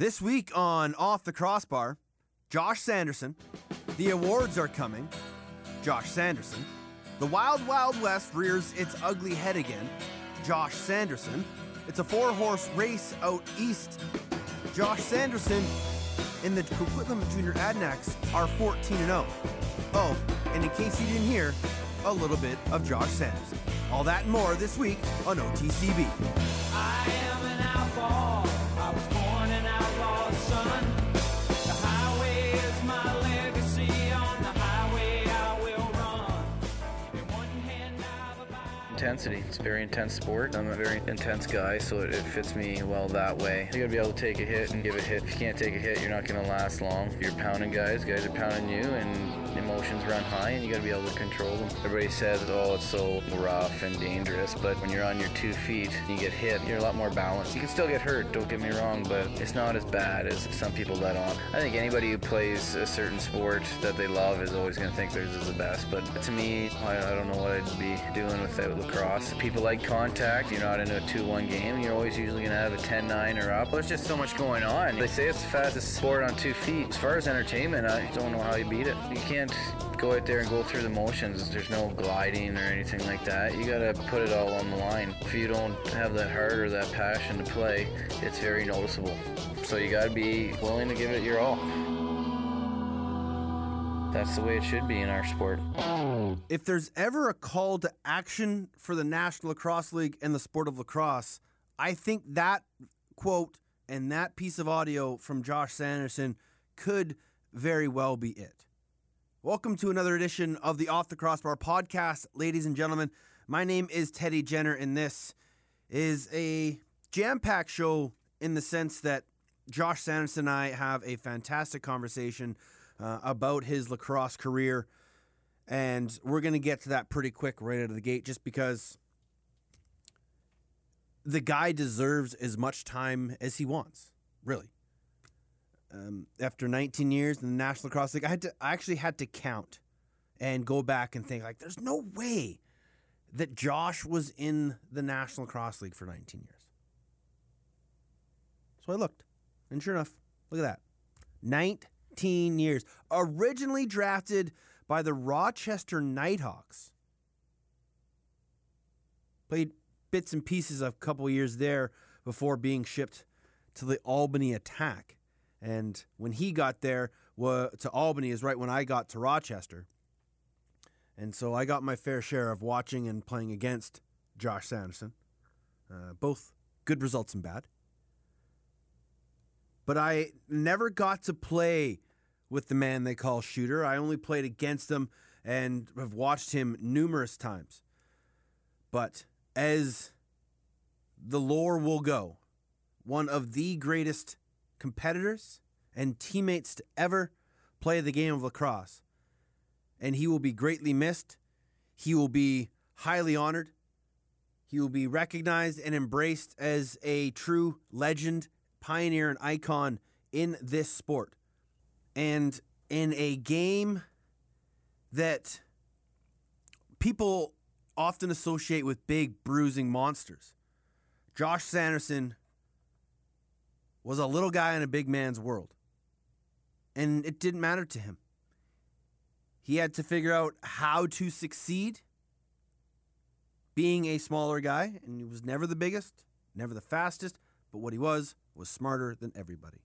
This week on Off the Crossbar, Josh Sanderson, the awards are coming, Josh Sanderson, the Wild Wild West rears its ugly head again, Josh Sanderson, it's a four-horse race out east, Josh Sanderson, and the Coquitlam Junior Adnacs are 14-0. Oh, and in case you didn't hear, a little bit of Josh Sanderson. All that and more this week on OTCB. I am an outlaw. I was born an outlaw's son. The highway is my legacy. On the highway I will run. In one hand I have a Bible. Intensity. It's a very intense sport. I'm a very intense guy, so it fits me well that way. You gotta be able to take a hit and give a hit. If you can't take a hit, you're not gonna last long. You're pounding guys are pounding you, and emotions run high, and you gotta be able to control them. Everybody says, oh, it's so rough and dangerous, but when you're on your 2 feet and you get hit, you're a lot more balanced. You can still get hurt, don't get me wrong, but it's not as bad as some people let on. I think anybody who plays a certain sport that they love is always gonna think theirs is the best, but to me, I don't know what I'd be doing without lacrosse. People like contact. You're not into a 2-1 game, you're always usually gonna have a 10-9 or up. There's just so much going on. They say it's the fastest sport on 2 feet. As far as entertainment, I don't know how you beat it. You can't go out there and go through the motions. There's no gliding or anything like that. You gotta put it all on the line. If you don't have that heart or that passion to play, it's very noticeable. So you gotta be willing to give it your all. That's the way it should be in our sport. If there's ever a call to action for the National Lacrosse League and the sport of lacrosse, I think that quote and that piece of audio from Josh Sanderson could very well be it. Welcome to another edition of the Off the Crossbar podcast, ladies and gentlemen. My name is Teddy Jenner, and this is a jam-packed show in the sense that Josh Sanderson and I have a fantastic conversation about his lacrosse career, and we're going to get to that pretty quick right out of the gate just because the guy deserves as much time as he wants, really. After 19 years in the National Lacrosse League, I actually had to count and go back and think, like, there's no way that Josh was in the National Lacrosse League for 19 years. So I looked, and sure enough, look at that. 19 years. Originally drafted by the Rochester Nighthawks. Played bits and pieces a couple years there before being shipped to the Albany Attack. And when he got there to Albany is right when I got to Rochester. And so I got my fair share of watching and playing against Josh Sanderson. Both good results and bad. But I never got to play with the man they call Shooter. I only played against him and have watched him numerous times. But as the lore will go, one of the greatest competitors and teammates to ever play the game of lacrosse. And he will be greatly missed. He will be highly honored. He will be recognized and embraced as a true legend, pioneer, and icon in this sport. And in a game that people often associate with big, bruising monsters, Josh Sanderson was a little guy in a big man's world. And it didn't matter to him. He had to figure out how to succeed being a smaller guy, and he was never the biggest, never the fastest, but what he was smarter than everybody.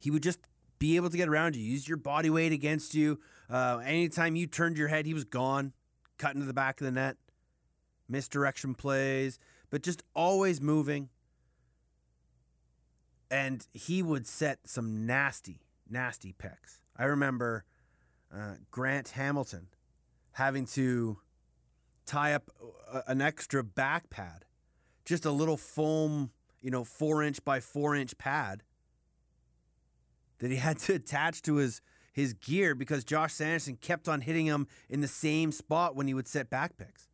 He would just be able to get around you, use your body weight against you. Anytime you turned your head, he was gone, cut into the back of the net, misdirection plays, but just always moving. And he would set some nasty, nasty pecks. I remember Grant Hamilton having to tie up an extra back pad, just a little foam, 4-inch by 4-inch pad that he had to attach to his gear because Josh Sanderson kept on hitting him in the same spot when he would set back picks.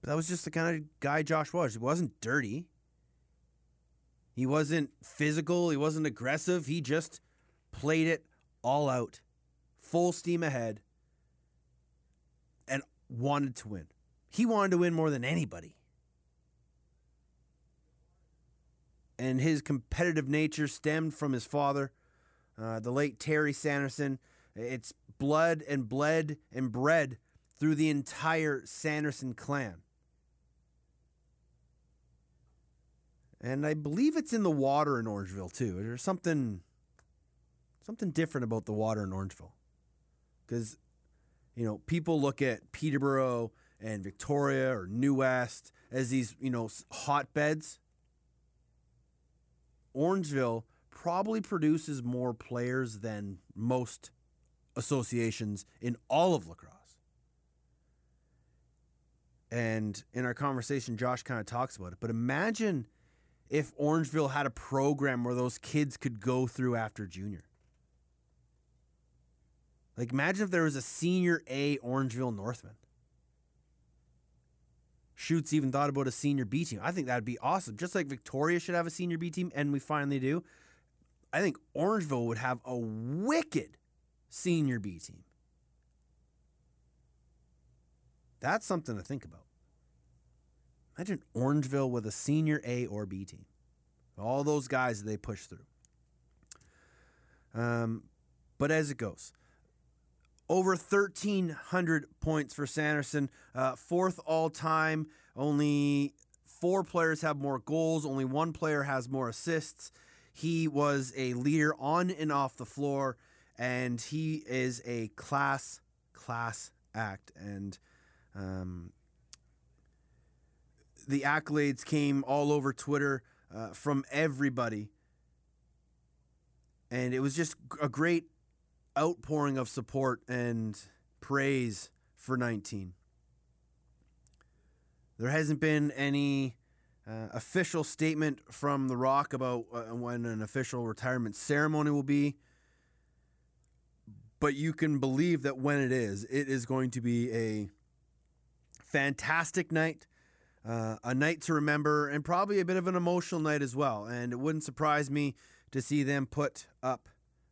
But that was just the kind of guy Josh was. He wasn't dirty. He wasn't physical. He wasn't aggressive. He just played it all out, full steam ahead, and wanted to win. He wanted to win more than anybody. and his competitive nature stemmed from his father, the late Terry Sanderson. It's blood and bled and bred through the entire Sanderson clan. And I believe it's in the water in Orangeville, too. There's something different about the water in Orangeville. Because, you know, people look at Peterborough and Victoria or New West as these, you know, hotbeds. Orangeville probably produces more players than most associations in all of lacrosse. And in our conversation, Josh kind of talks about it. But imagine if Orangeville had a program where those kids could go through after junior. Like, imagine if there was a senior A Orangeville Northman. Schutz even thought about a senior B team. I think that'd be awesome. Just like Victoria should have a senior B team, and we finally do. I think Orangeville would have a wicked senior B team. That's something to think about. Imagine Orangeville with a senior A or B team. All those guys that they push through. But as it goes, over 1,300 points for Sanderson, fourth all-time. Only 4 players have more goals. Only 1 player has more assists. He was a leader on and off the floor, and he is a class act. And the accolades came all over Twitter from everybody. And it was just a great outpouring of support and praise for 19. There hasn't been any official statement from The Rock about when an official retirement ceremony will be. But you can believe that when it is going to be a fantastic night, a night to remember, and probably a bit of an emotional night as well. And it wouldn't surprise me to see them put up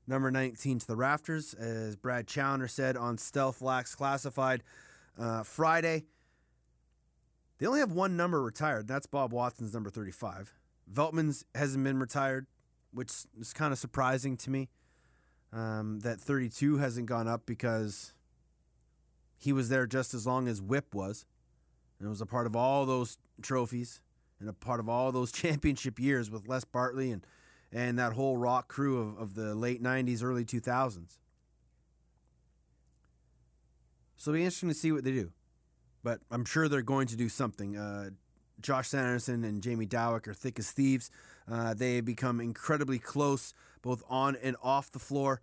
number 19 to the rafters, as Brad Chaloner said on Stealth Lax Classified Friday. They only have 1 number retired, and that's Bob Watson's number 35. Veltman's hasn't been retired, which is kind of surprising to me, that 32 hasn't gone up, because he was there just as long as Whip was, and was a part of all those trophies and a part of all those championship years with Les Bartley and that whole rock crew of the late 90s, early 2000s. So it'll be interesting to see what they do. But I'm sure they're going to do something. Josh Sanderson and Jamie Dowick are thick as thieves. They become incredibly close, both on and off the floor.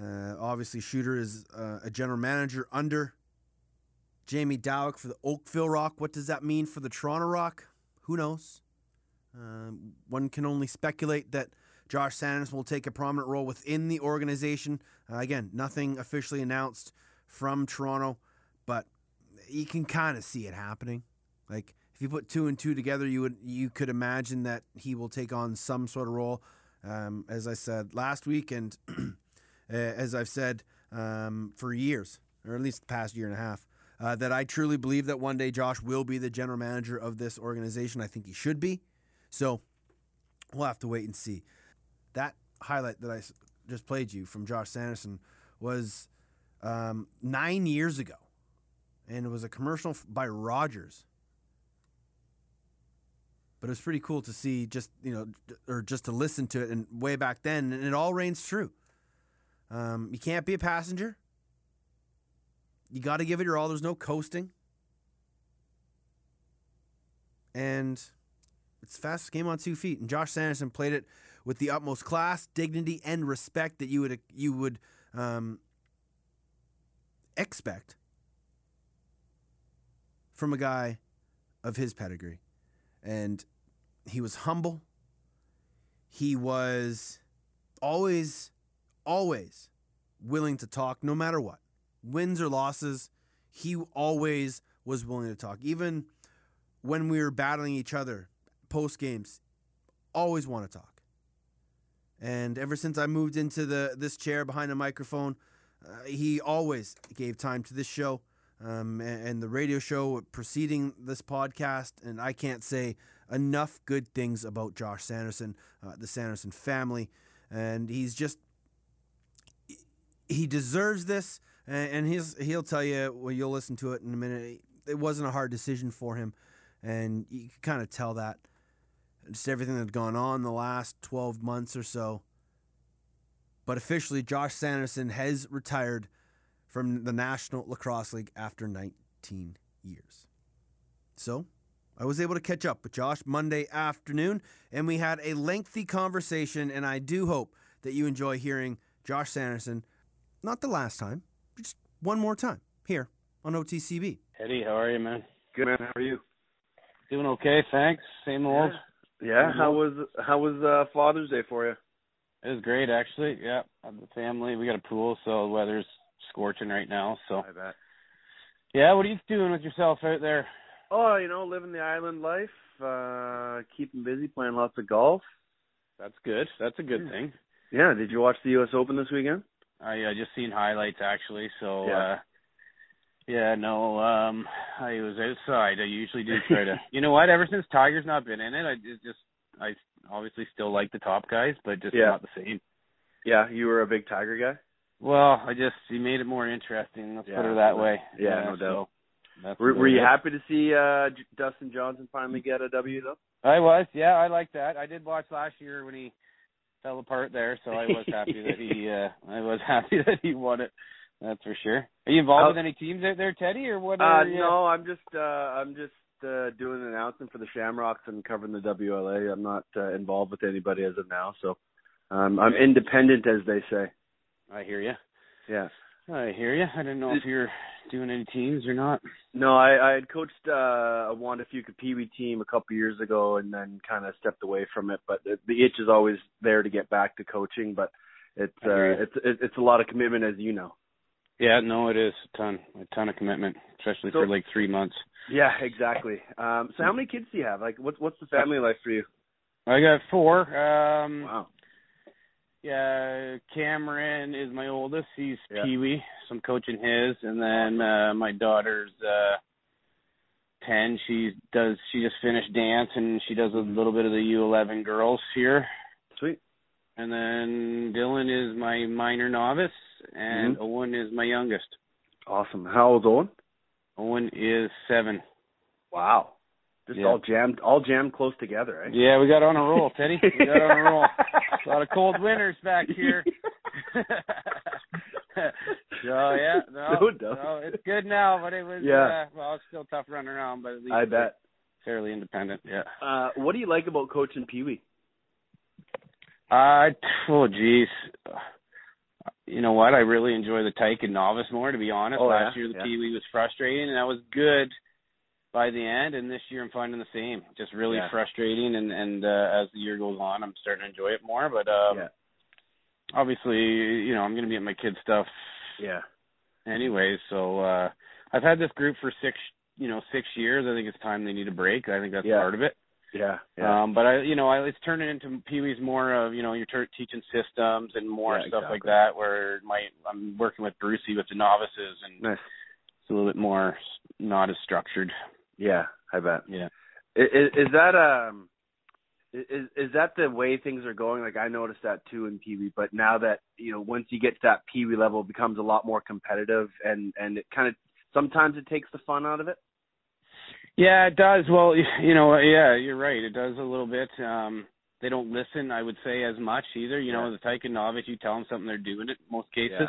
Obviously, Shooter is a general manager under Jamie Dowick for the Oakville Rock. What does that mean for the Toronto Rock? Who knows? One can only speculate that Josh Sanderson will take a prominent role within the organization. Again, nothing officially announced from Toronto, but you can kind of see it happening. Like, if you put 2 and 2 together, you could imagine that he will take on some sort of role. As I said last week, and as I've said for years, or at least the past year and a half, that I truly believe that one day Josh will be the general manager of this organization. I think he should be. So we'll have to wait and see. That highlight that I just played you from Josh Sanderson was 9 years ago, and it was a commercial by Rogers. But it was pretty cool to see, just, you know, or just to listen to it, and way back then, and it all reigns true. You can't be a passenger. You got to give it your all. There's no coasting. And it's the fastest game on 2 feet, and Josh Sanderson played it with the utmost class, dignity, and respect that you would expect from a guy of his pedigree. And he was humble. He was always willing to talk, no matter what. Wins or losses, he always was willing to talk. Even when we were battling each other post games, always want to talk. And ever since I moved into this chair behind the microphone, he always gave time to this show. and the radio show preceding this podcast, and I can't say enough good things about Josh Sanderson, the Sanderson family, and he's just, he deserves this, and he'll tell you, well, you'll listen to it in a minute, it wasn't a hard decision for him, and you can kind of tell that. Just everything that's gone on the last 12 months or so. But officially, Josh Sanderson has retired from the National Lacrosse League after 19 years. So, I was able to catch up with Josh Monday afternoon, and we had a lengthy conversation, and I do hope that you enjoy hearing Josh Sanderson, not the last time, but just one more time, here on OTCB. Teddy, how are you, man? Good, man. How are you? Doing okay, thanks. Same old. Yeah, how was Father's Day for you? It was great, actually. Yeah, the family. We got a pool, so the weather's scorching right now. So I bet. Yeah, what are you doing with yourself out there? Oh, you know, living the island life, keeping busy, playing lots of golf. That's good. That's a good thing. Yeah. Did you watch the U.S. Open this weekend? I just seen highlights, actually. So yeah. I was outside. I usually do try to. You know what? Ever since Tiger's not been in it, I obviously still like the top guys, but just not the same. Yeah, you were a big Tiger guy? Well, he made it more interesting. Let's put it that way. Yeah, no doubt. Were you happy to see Dustin Johnson finally get a W, though? I was, yeah. I like that. I did watch last year when he fell apart there, so I was happy that he won it. That's for sure. Are you involved with any teams out there, Teddy, or what? No, I'm just doing an announcement for the Shamrocks and covering the WLA. I'm not involved with anybody as of now, so I'm independent, as they say. I hear you. Yeah, I hear you. I didn't know if you're doing any teams or not. No, I had coached a Wanda Fuca Pee-wee team a couple years ago, and then kind of stepped away from it. But the itch is always there to get back to coaching, but it's a lot of commitment, as you know. Yeah, no, it is a ton of commitment, especially for like 3 months. Yeah, exactly. So how many kids do you have? Like, what's the family life for you? I got four. Wow. Yeah, Cameron is my oldest. He's Pee-wee, so I'm coaching his, and then my daughter's 10. She just finished dance, and she does a little bit of the U11 girls here. Sweet. And then Dylan is my minor novice, and Owen is my youngest. Awesome. How old is Owen? Owen is 7. Wow. Just all jammed close together, eh? Yeah, we got on a roll, Teddy. We got on a roll. A lot of cold winters back here. So it's good now, but it was it's still tough running around, but at least I bet fairly independent. Yeah. What do you like about coaching Pee-wee? You know what? I really enjoy the Tyke and novice more, to be honest. Last year, the Pee-wee was frustrating, and I was good by the end. And this year, I'm finding the same. Just really frustrating, and as the year goes on, I'm starting to enjoy it more. But obviously, you know, I'm going to be at my kids' stuff anyway. So I've had this group for 6 years. I think it's time they need a break. I think that's part of it. Yeah. But it's turning into Pee-wee's more of, you know, you're teaching systems and more stuff like that, where I'm working with Brucey with the novices, and it's a little bit more not as structured. Yeah, I bet. Yeah. Is that the way things are going? Like, I noticed that too in Pee-wee, but now that, you know, once you get to that Pee-wee level, it becomes a lot more competitive, and it kind of, sometimes it takes the fun out of it. Yeah, it does. Well, you know, yeah, you're right. It does a little bit. They don't listen, I would say, as much either. You know, the Tyke and novice, you tell them something, they're doing it in most cases.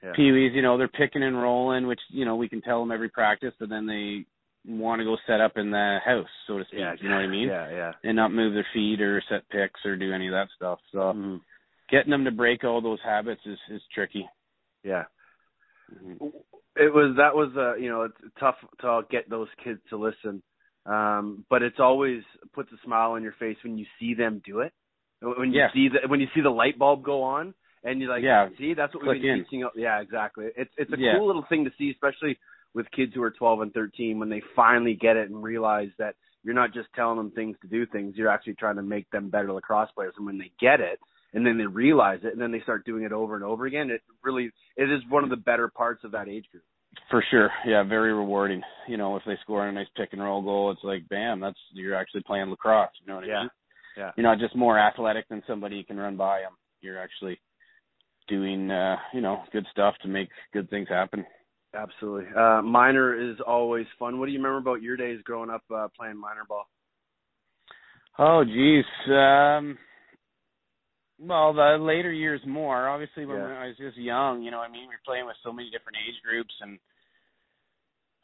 Yeah. Pee-wees, you know, they're picking and rolling, which, you know, we can tell them every practice, but then they want to go set up in the house, so to speak. Yeah, you know what I mean? Yeah, yeah. And not move their feet or set picks or do any of that stuff. So getting them to break all those habits is tricky. Yeah. Mm-hmm. It's tough to get those kids to listen, but it's always puts a smile on your face when you see them do it. When you see the light bulb go on, and you're like, see, that's what we've been teaching. Yeah, exactly. It's a cool little thing to see, especially with kids who are 12 and 13, when they finally get it and realize that you're not just telling them things to do things, you're actually trying to make them better lacrosse players. And when they get it, and then they realize it, and then they start doing it over and over again, it is one of the better parts of that age group. For sure. Yeah, very rewarding. You know, if they score a nice pick and roll goal, it's like, bam, that's, you're actually playing lacrosse. You know what I mean? Yeah. You're not just more athletic than somebody you can run by them. You're actually doing, you know, good stuff to make good things happen. Absolutely. Minor is always fun. What do you remember about your days growing up playing minor ball? Oh, geez. Well, the later years more. Obviously, when I was just young, you know what I mean? We're playing with so many different age groups, and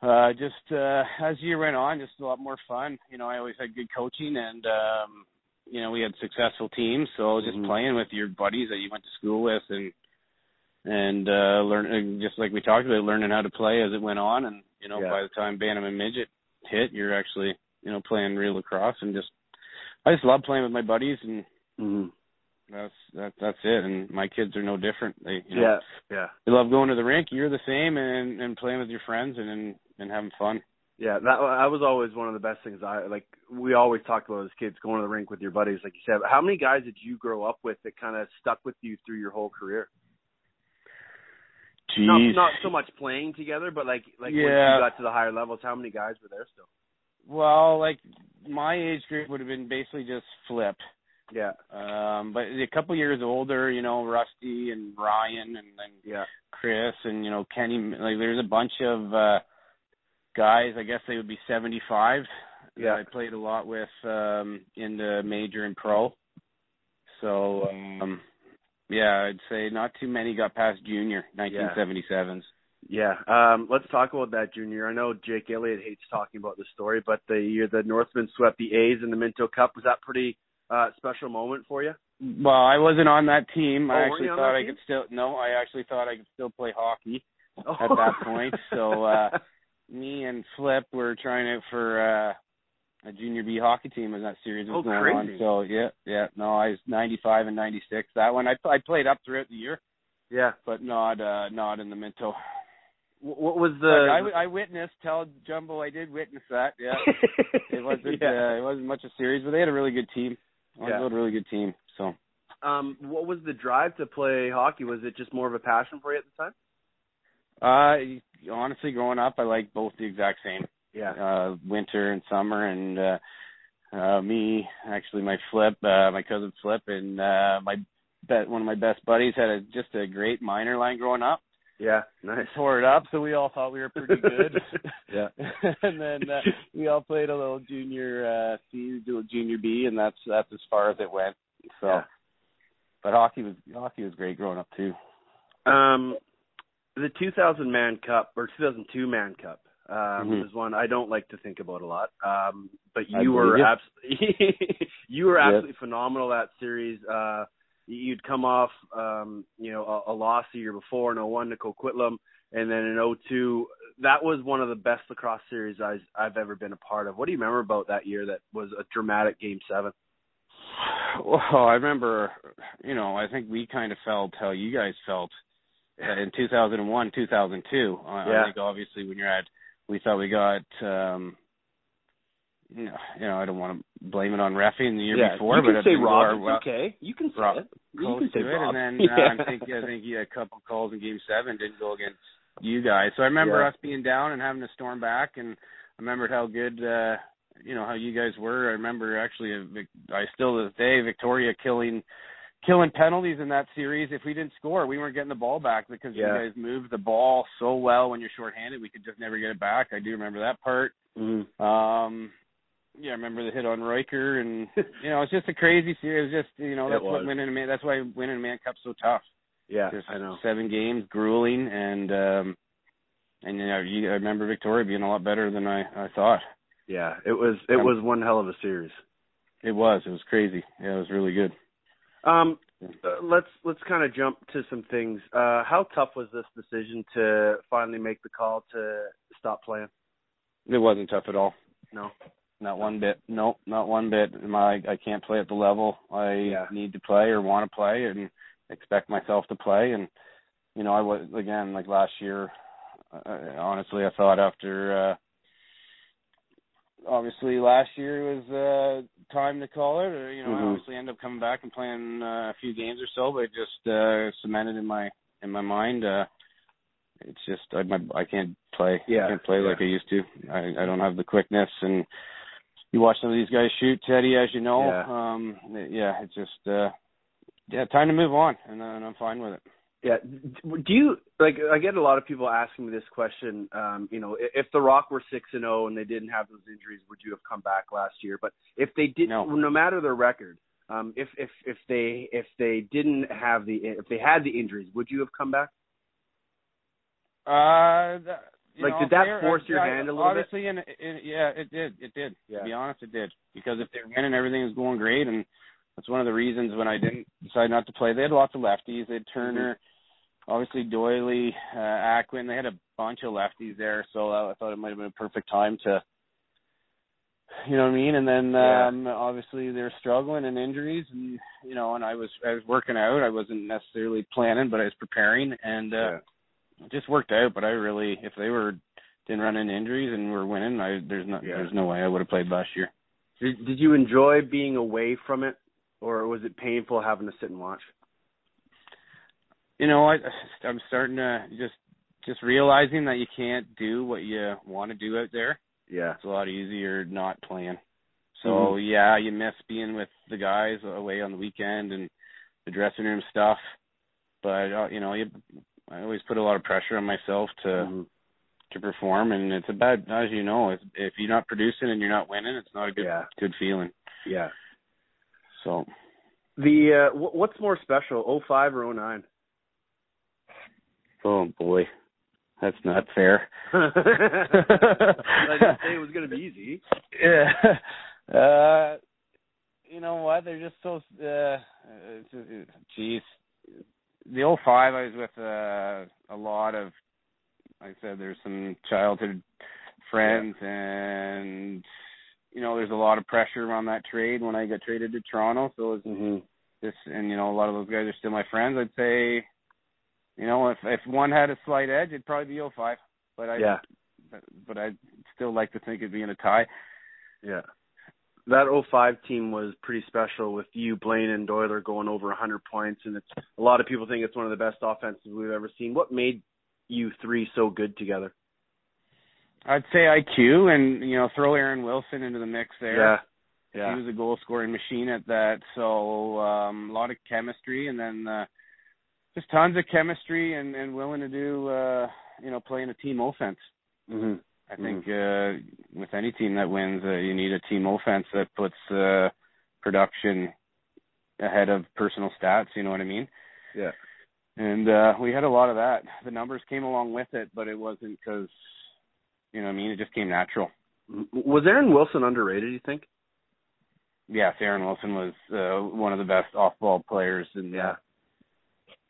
as the year went on, just a lot more fun. You know, I always had good coaching, and, you know, we had successful teams, so just playing with your buddies that you went to school with and learn, just like we talked about, learning how to play as it went on. And, you know, by the time Bantam and Midget hit, you're actually, you know, playing real lacrosse, and I just love playing with my buddies, and that's it. And my kids are no different. They, you know, they love going to the rink. You're the same, and playing with your friends and having fun. Yeah, that was always one of the best things. We always talked about as kids, going to the rink with your buddies, like you said. How many guys did you grow up with that kind of stuck with you through your whole career? Jeez. Not so much playing together, but like when you got to the higher levels, how many guys were there still? Well, like my age group would have been basically just Flip. Yeah. But a couple years older, you know, Rusty and Ryan and Chris and, you know, Kenny. Like there's a bunch of guys, I guess they would be 75. Yeah. That I played a lot with in the major and pro. So, I'd say not too many got past junior, 1977s. Yeah. Let's talk about that junior. I know Jake Elliott hates talking about this story, but the year the Northmen swept the A's in the Minto Cup, was that pretty special moment for you? Well, I wasn't on that team. I actually thought I could still play hockey at that point. So me and Flip were trying out for a junior B hockey team as that series was going on. So I was 95 and 96. That one I played up throughout the year. Yeah, but not in the Minto. What was the? Like I witnessed. Tell Jumbo I did witness that. Yeah, it wasn't. It wasn't much a series, but they had a really good team. A really good team. So, what was the drive to play hockey? Was it just more of a passion for you at the time? Honestly, growing up, I liked both the exact same. Yeah. Winter and summer, and my cousin Flip, and one of my best buddies had just a great minor line growing up. Yeah, nice. Tore it up, so we all thought we were pretty good. Yeah. And then we all played a little junior C, a little junior B, and that's as far as it went. So, But hockey was great growing up too. The 2000 Man Cup or 2002 Man Cup is one I don't like to think about a lot. But you were absolutely phenomenal that series. You'd come off, you know, a loss the year before in 01 to Coquitlam, and then in 02. That was one of the best lacrosse series I've ever been a part of. What do you remember about that year that was a dramatic Game 7? Well, I remember, you know, I think we kind of felt how you guys felt in 2001, 2002. I think obviously we thought we got I don't want to blame it on reffing the year before. You can say Rob, okay. You can say Rob. You can say Rob. And then I think he had a couple calls in Game 7, didn't go against you guys. So I remember us being down and having to storm back, and I remembered how good, you know, how you guys were. I remember actually, I still to this day, Victoria killing penalties in that series. If we didn't score, we weren't getting the ball back because you guys moved the ball so well when you're shorthanded. We could just never get it back. I do remember that part. Mm-hmm. I remember the hit on Riker, and, you know, it's just a crazy series. It was just, you know, that's why winning a Man Cup's so tough. Yeah, just I know. 7 games, grueling, and you know, I remember Victoria being a lot better than I thought. Yeah, it was one hell of a series. It was crazy. Yeah, it was really good. Let's kind of jump to some things. How tough was this decision to finally make the call to stop playing? It wasn't tough at all. No. Not one bit. Nope, not one bit. I can't play at the level I need to play or want to play and expect myself to play. And, you know, I was, again, like last year, honestly, I thought after, obviously last year was time to call it. Or, you know, I obviously ended up coming back and playing a few games or so, but it just cemented in my mind It's just I can't play. Yeah. I can't play like I used to. I don't have the quickness. And you watch some of these guys shoot, Teddy, as you know. Yeah. It's just time to move on, and I'm fine with it. Yeah. Do you I get a lot of people asking me this question, if the Rock were 6-0 and they didn't have those injuries, would you have come back last year? But if they didn't, no matter their record, if they had the injuries, would you have come back? Did that force your hand a little bit? Obviously, it did. Yeah. To be honest, it did, because if they were winning, everything was going great, and that's one of the reasons when I didn't decide not to play. They had lots of lefties. They had Turner, obviously Doily, Acklin. They had a bunch of lefties there, so I thought it might have been a perfect time to, you know what I mean? And then obviously they were struggling and injuries, and and I was working out. I wasn't necessarily planning, but I was preparing, and it just worked out. But if they didn't run into injuries and were winning, there's no way I would have played last year. Did you enjoy being away from it? Or was it painful having to sit and watch? I'm starting to just realizing that you can't do what you want to do out there. Yeah. It's a lot easier not playing. So, you miss being with the guys away on the weekend and the dressing room stuff. But, I always put a lot of pressure on myself to perform. And it's if you're not producing and you're not winning, it's not a good feeling. Yeah. So, what's more special, 05 or 09? Oh boy, that's not fair. I didn't say it was going to be easy. Yeah. You know what? They're just so. Geez, the 05 I was with a lot of. Like I said, there's some childhood friends and. There's a lot of pressure on that trade when I got traded to Toronto. So it was this, and a lot of those guys are still my friends. I'd say, if one had a slight edge, it'd probably be 05. But I'd still like to think it'd be in a tie. Yeah, that 05 team was pretty special with you, Blaine, and Doyler going over 100 points, and it's a lot of people think it's one of the best offenses we've ever seen. What made you three so good together? I'd say IQ and, throw Aaron Wilson into the mix there. Yeah. Yeah. He was a goal-scoring machine at that. So a lot of chemistry and then just tons of chemistry and willing to do, playing a team offense. Mm-hmm. I think with any team that wins, you need a team offense that puts production ahead of personal stats. You know what I mean? Yeah. And we had a lot of that. The numbers came along with it, but it wasn't because – it just came natural. Was Aaron Wilson underrated, you think? Yes, Aaron Wilson was one of the best off-ball players in the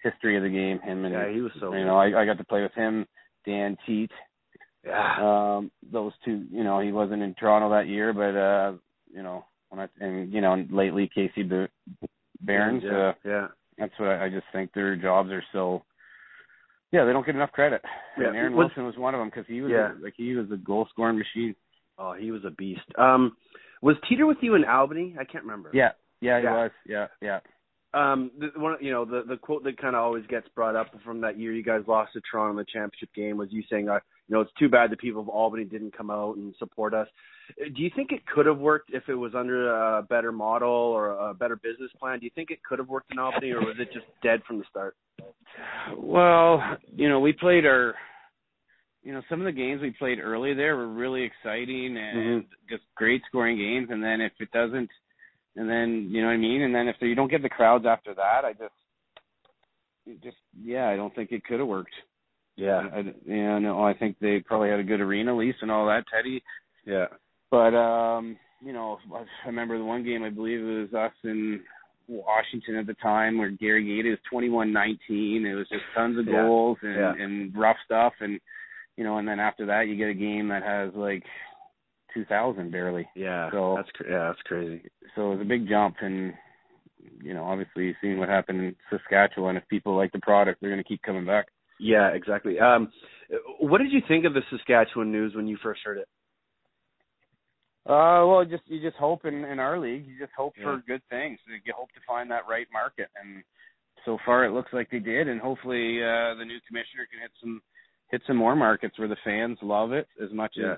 history of the game. Him and he was so. I got to play with him, Dan Teat. Yeah. Those two. He wasn't in Toronto that year, but lately Casey Barnes. Yeah. That's what I just think their jobs are so. Yeah, they don't get enough credit. Yeah. And Aaron Wilson was one of them because he was he was a goal-scoring machine. Oh, he was a beast. Was Teeter with you in Albany? I can't remember. Yeah, he was. Yeah. The quote that kind of always gets brought up from that year you guys lost to Toronto in the championship game was you saying, it's too bad the people of Albany didn't come out and support us. Do you think it could have worked if it was under a better model or a better business plan? Do you think it could have worked in Albany, or was it just dead from the start? Well, we played our some of the games we played early there were really exciting and just great scoring games, and then if it doesn't, and then and then if you don't get the crowds after that, I don't think it could have worked. I think they probably had a good arena lease and all that, Teddy. Yeah, but I remember the one game, I believe it was us in Washington at the time, where Gary Gate is 21-19. It was just tons of goals and rough stuff, and and then after that you get a game that has 2,000 barely. Yeah, so that's crazy. So it was a big jump, and obviously seeing what happened in Saskatchewan, if people like the product, they're going to keep coming back. Yeah, exactly. What did you think of the Saskatchewan news when you first heard it? You just hope in our league, you just hope for good things. You hope to find that right market, and so far it looks like they did. And hopefully the new commissioner can hit some hit some more markets where the fans love it as much as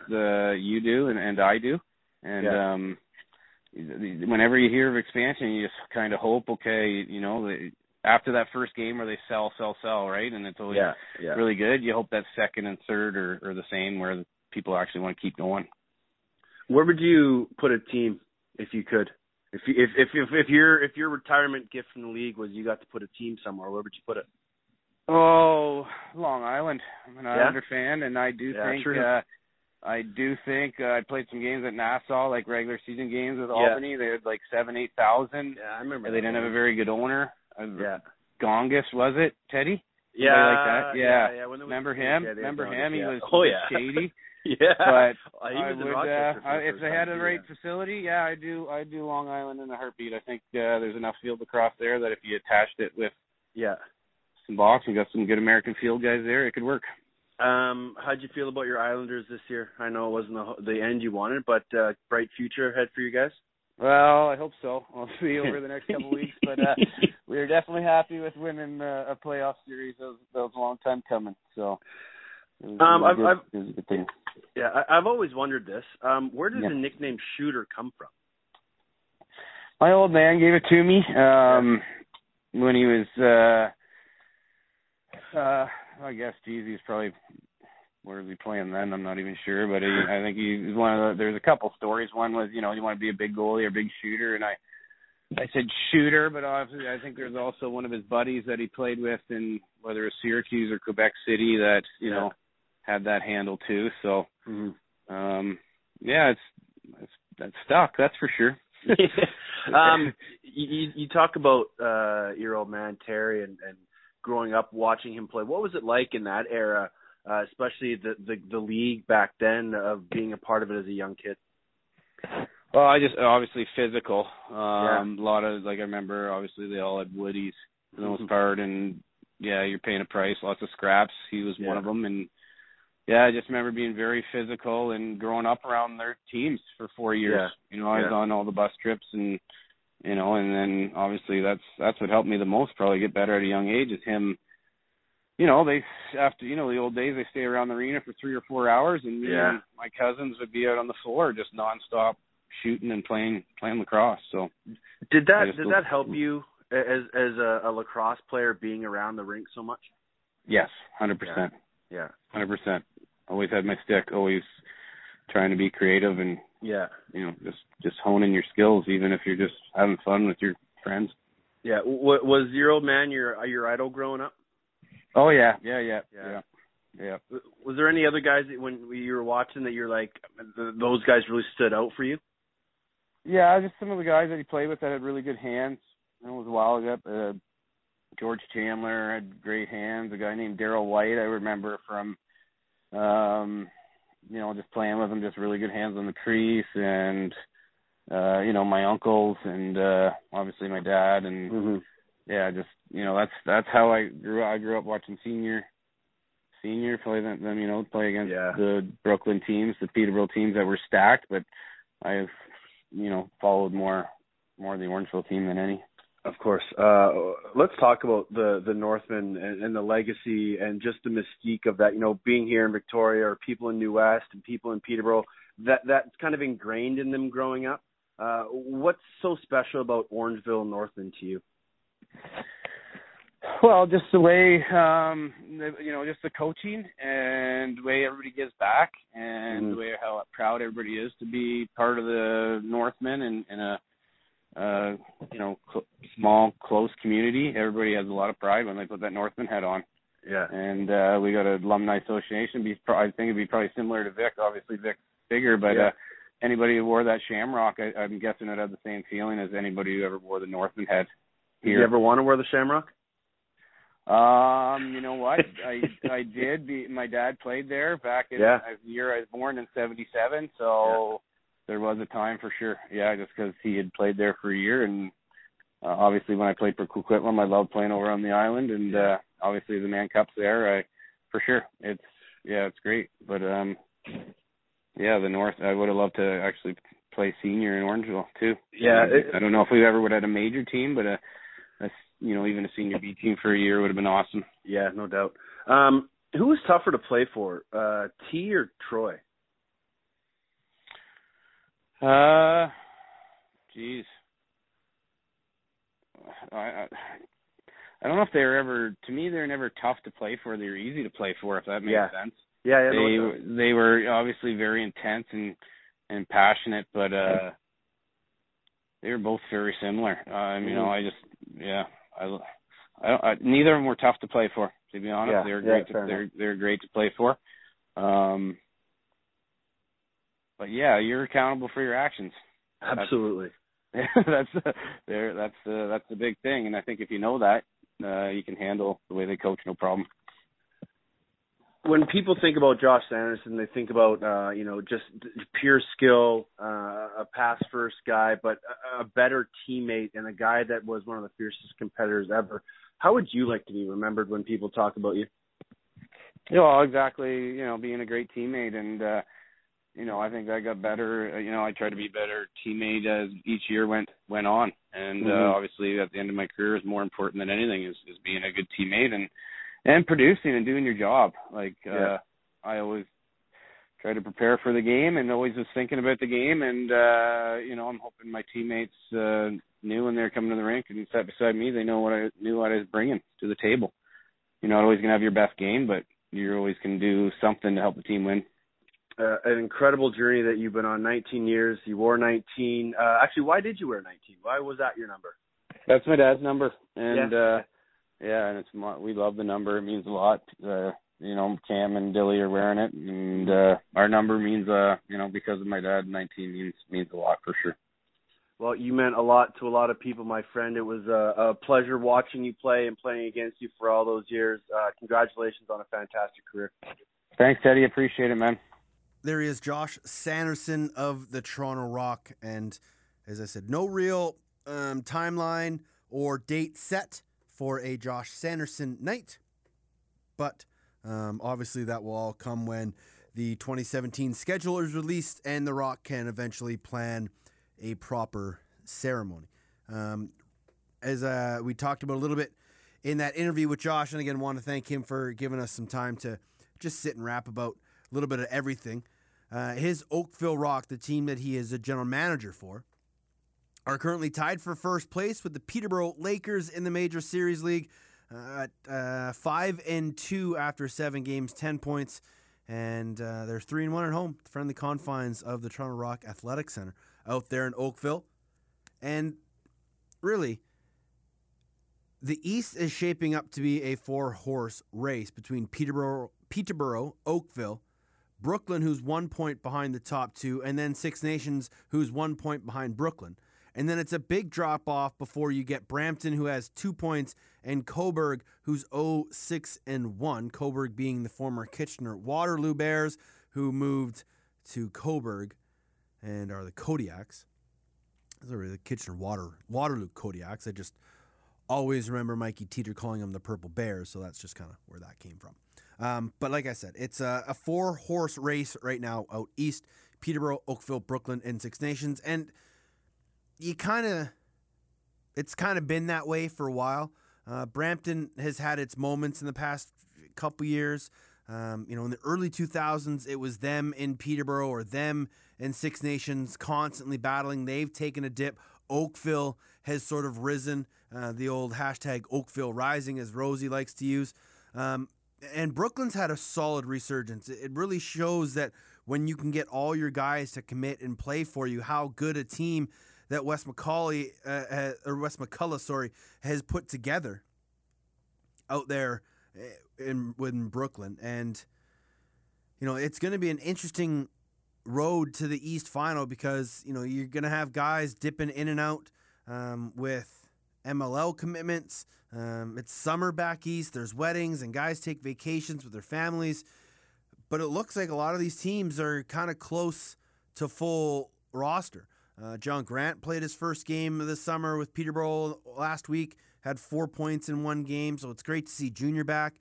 you do and I do. And whenever you hear of expansion, you just kind of hope, okay, you know, after that first game where they sell, right? And it's always really good. You hope that second and third are the same where people actually want to keep going. Where would you put a team if you could? If your retirement gift from the league was you got to put a team somewhere, where would you put it? Oh, Long Island. I'm an Islander fan, and I do think I played some games at Nassau, like regular season games with Albany. They had like 7,000-8,000. Yeah, I remember. They didn't have a very good owner. Gongas, was it Teddy? Yeah, like that. Remember him? He was shady. But I would, if they had the right facility, I do Long Island in a heartbeat. I think there's enough field across there that if you attached it with some box, we got some good American field guys there, it could work. How'd you feel about your Islanders this year? I know it wasn't the end you wanted, but bright future ahead for you guys. Well, I hope so. I'll see over the next couple of weeks, but we are definitely happy with winning a playoff series. That was a long time coming, so. I've always wondered this. Where does the nickname Shooter come from? My old man gave it to me when he was, I guess, he was probably, where was he playing then? I'm not even sure, but I think he was one of the, there's a couple stories. One was, you know, you want to be a big goalie or big shooter, and I said shooter, but obviously I think there's also one of his buddies that he played with in whether it's Syracuse or Quebec City that, you know, had that handle too. So, it's that stuck, that's for sure. You talk about your old man Terry and growing up watching him play. What was it like in that era, especially the league back then, of being a part of it as a young kid? Well, I just obviously physical. A lot of, like, I remember obviously they all had woodies for the most part, and you're paying a price. Lots of scraps. He was one of them, and I just remember being very physical and growing up around their teams for 4 years. You know, I was on all the bus trips, and you know, and then obviously that's what helped me the most. Probably get better at a young age is him. You know, they after you know the old days they stay around the arena for 3 or 4 hours, and me and my cousins would be out on the floor just nonstop, shooting and playing lacrosse. So did that help you as a lacrosse player, being around the rink so much? Yes, 100%. Yeah, 100%. Always had my stick, always trying to be creative, and you know, just honing your skills, even if you're just having fun with your friends. Yeah, was your old man your idol growing up? Oh yeah. Was there any other guys that when you were watching that you're like, those guys really stood out for you? Yeah, just some of the guys that he played with that had really good hands. It was a while ago. George Chandler had great hands. A guy named Daryl White, I remember from, you know, just playing with him, just really good hands on the crease. And, you know, my uncles and obviously my dad. And, just, you know, that's how I grew up. I grew up watching senior play them, you know, play against the Brooklyn teams, the Peterborough teams that were stacked. But I've, you know, followed more of the Orangeville team than any. Of course. Let's talk about the Northmen and the legacy and just the mystique of that, you know, being here in Victoria or people in New West and people in Peterborough, that's kind of ingrained in them growing up. What's so special about Orangeville Northmen to you? Well, just the way, you know, just the coaching and the way everybody gives back and the way how proud everybody is to be part of the Northmen and a, you know, small, close community. Everybody has a lot of pride when they put that Northmen head on. Yeah. And we got an alumni association. I think it'd be probably similar to Vic. Obviously, Vic's bigger, but anybody who wore that shamrock, I'm guessing it had the same feeling as anybody who ever wore the Northmen head here. Did you ever want to wear the shamrock? You know what? I did. My dad played there back in the year I was born in 1977. So there was a time for sure. Yeah, just because he had played there for a year. And obviously when I played for Coquitlam, I loved playing over on the island. And obviously the Man Cup's there, for sure. It's great. But, the North, I would have loved to actually play senior in Orangeville too. Yeah. I don't know if we ever would have had a major team, but you know, even a senior B team for a year would have been awesome. Yeah, no doubt. Who was tougher to play for, T or Troy? Geez. I don't know if they were ever, to me, they're never tough to play for. They were easy to play for, if that makes sense. Yeah. They were obviously very intense and passionate, but they were both very similar. You know, neither of them were tough to play for, to be honest. They were great to play for. But yeah, you're accountable for your actions. Absolutely. That's the big thing, and I think if you know that, you can handle the way they coach, no problem. When people think about Josh Sanderson, they think about just pure skill, a pass-first guy, but a better teammate and a guy that was one of the fiercest competitors ever. How would you like to be remembered when people talk about you? Being a great teammate and. I think I got better. I tried to be a better teammate as each year went on. And obviously at the end of my career is more important than anything is being a good teammate and producing and doing your job. I always try to prepare for the game and always was thinking about the game. And, I'm hoping my teammates knew when they were coming to the rink and sat beside me, they knew what I was bringing to the table. You're not always going to have your best game, but you're always going to do something to help the team win. An incredible journey that you've been on, 19 years. You wore 19. Actually, why did you wear 19? Why was that your number? That's my dad's number. And, and we love the number. It means a lot. Cam and Dilly are wearing it. And our number means, because of my dad, 19 means a lot for sure. Well, you meant a lot to a lot of people, my friend. It was a pleasure watching you play and playing against you for all those years. Congratulations on a fantastic career. Thanks, Teddy. Appreciate it, man. There he is, Josh Sanderson of the Toronto Rock. And as I said, no real timeline or date set for a Josh Sanderson night. But obviously that will all come when the 2017 schedule is released and the Rock can eventually plan a proper ceremony. As we talked about a little bit in that interview with Josh, and again, want to thank him for giving us some time to just sit and rap about a little bit of everything. His Oakville Rock, the team that he is a general manager for, are currently tied for first place with the Peterborough Lakers in the Major Series League at 5-2 after 7 games, 10 points. And they're 3-1 at home, the friendly confines of the Toronto Rock Athletic Center out there in Oakville. And really, the East is shaping up to be a 4-horse race between Peterborough, Oakville, Brooklyn, who's 1 point behind the top 2, and then Six Nations, who's 1 point behind Brooklyn. And then it's a big drop-off before you get Brampton, who has 2 points, and Cobourg, who's 0-6-1, Cobourg being the former Kitchener Waterloo Bears, who moved to Cobourg and are the Kodiaks. Those are the Kitchener Waterloo Kodiaks. I just always remember Mikey Teeter calling them the Purple Bears, so that's just kind of where that came from. But like I said, it's a 4-horse race right now out east. Peterborough, Oakville, Brooklyn, and Six Nations. And it's kind of been that way for a while. Brampton has had its moments in the past couple years. In the early 2000s, it was them in Peterborough or them in Six Nations constantly battling. They've taken a dip. Oakville has sort of risen. The old hashtag Oakville Rising, as Rosie likes to use. And Brooklyn's had a solid resurgence. It really shows that when you can get all your guys to commit and play for you, how good a team that Wes McCullough, has put together out there in Brooklyn. And, it's going to be an interesting road to the East Final because, you're going to have guys dipping in and out with MLL commitments. It's summer back east. There's weddings and guys take vacations with their families. But it looks like a lot of these teams are kind of close to full roster. John Grant played his first game of the summer with Peterborough last week, had 4 points in one game, so it's great to see Junior back.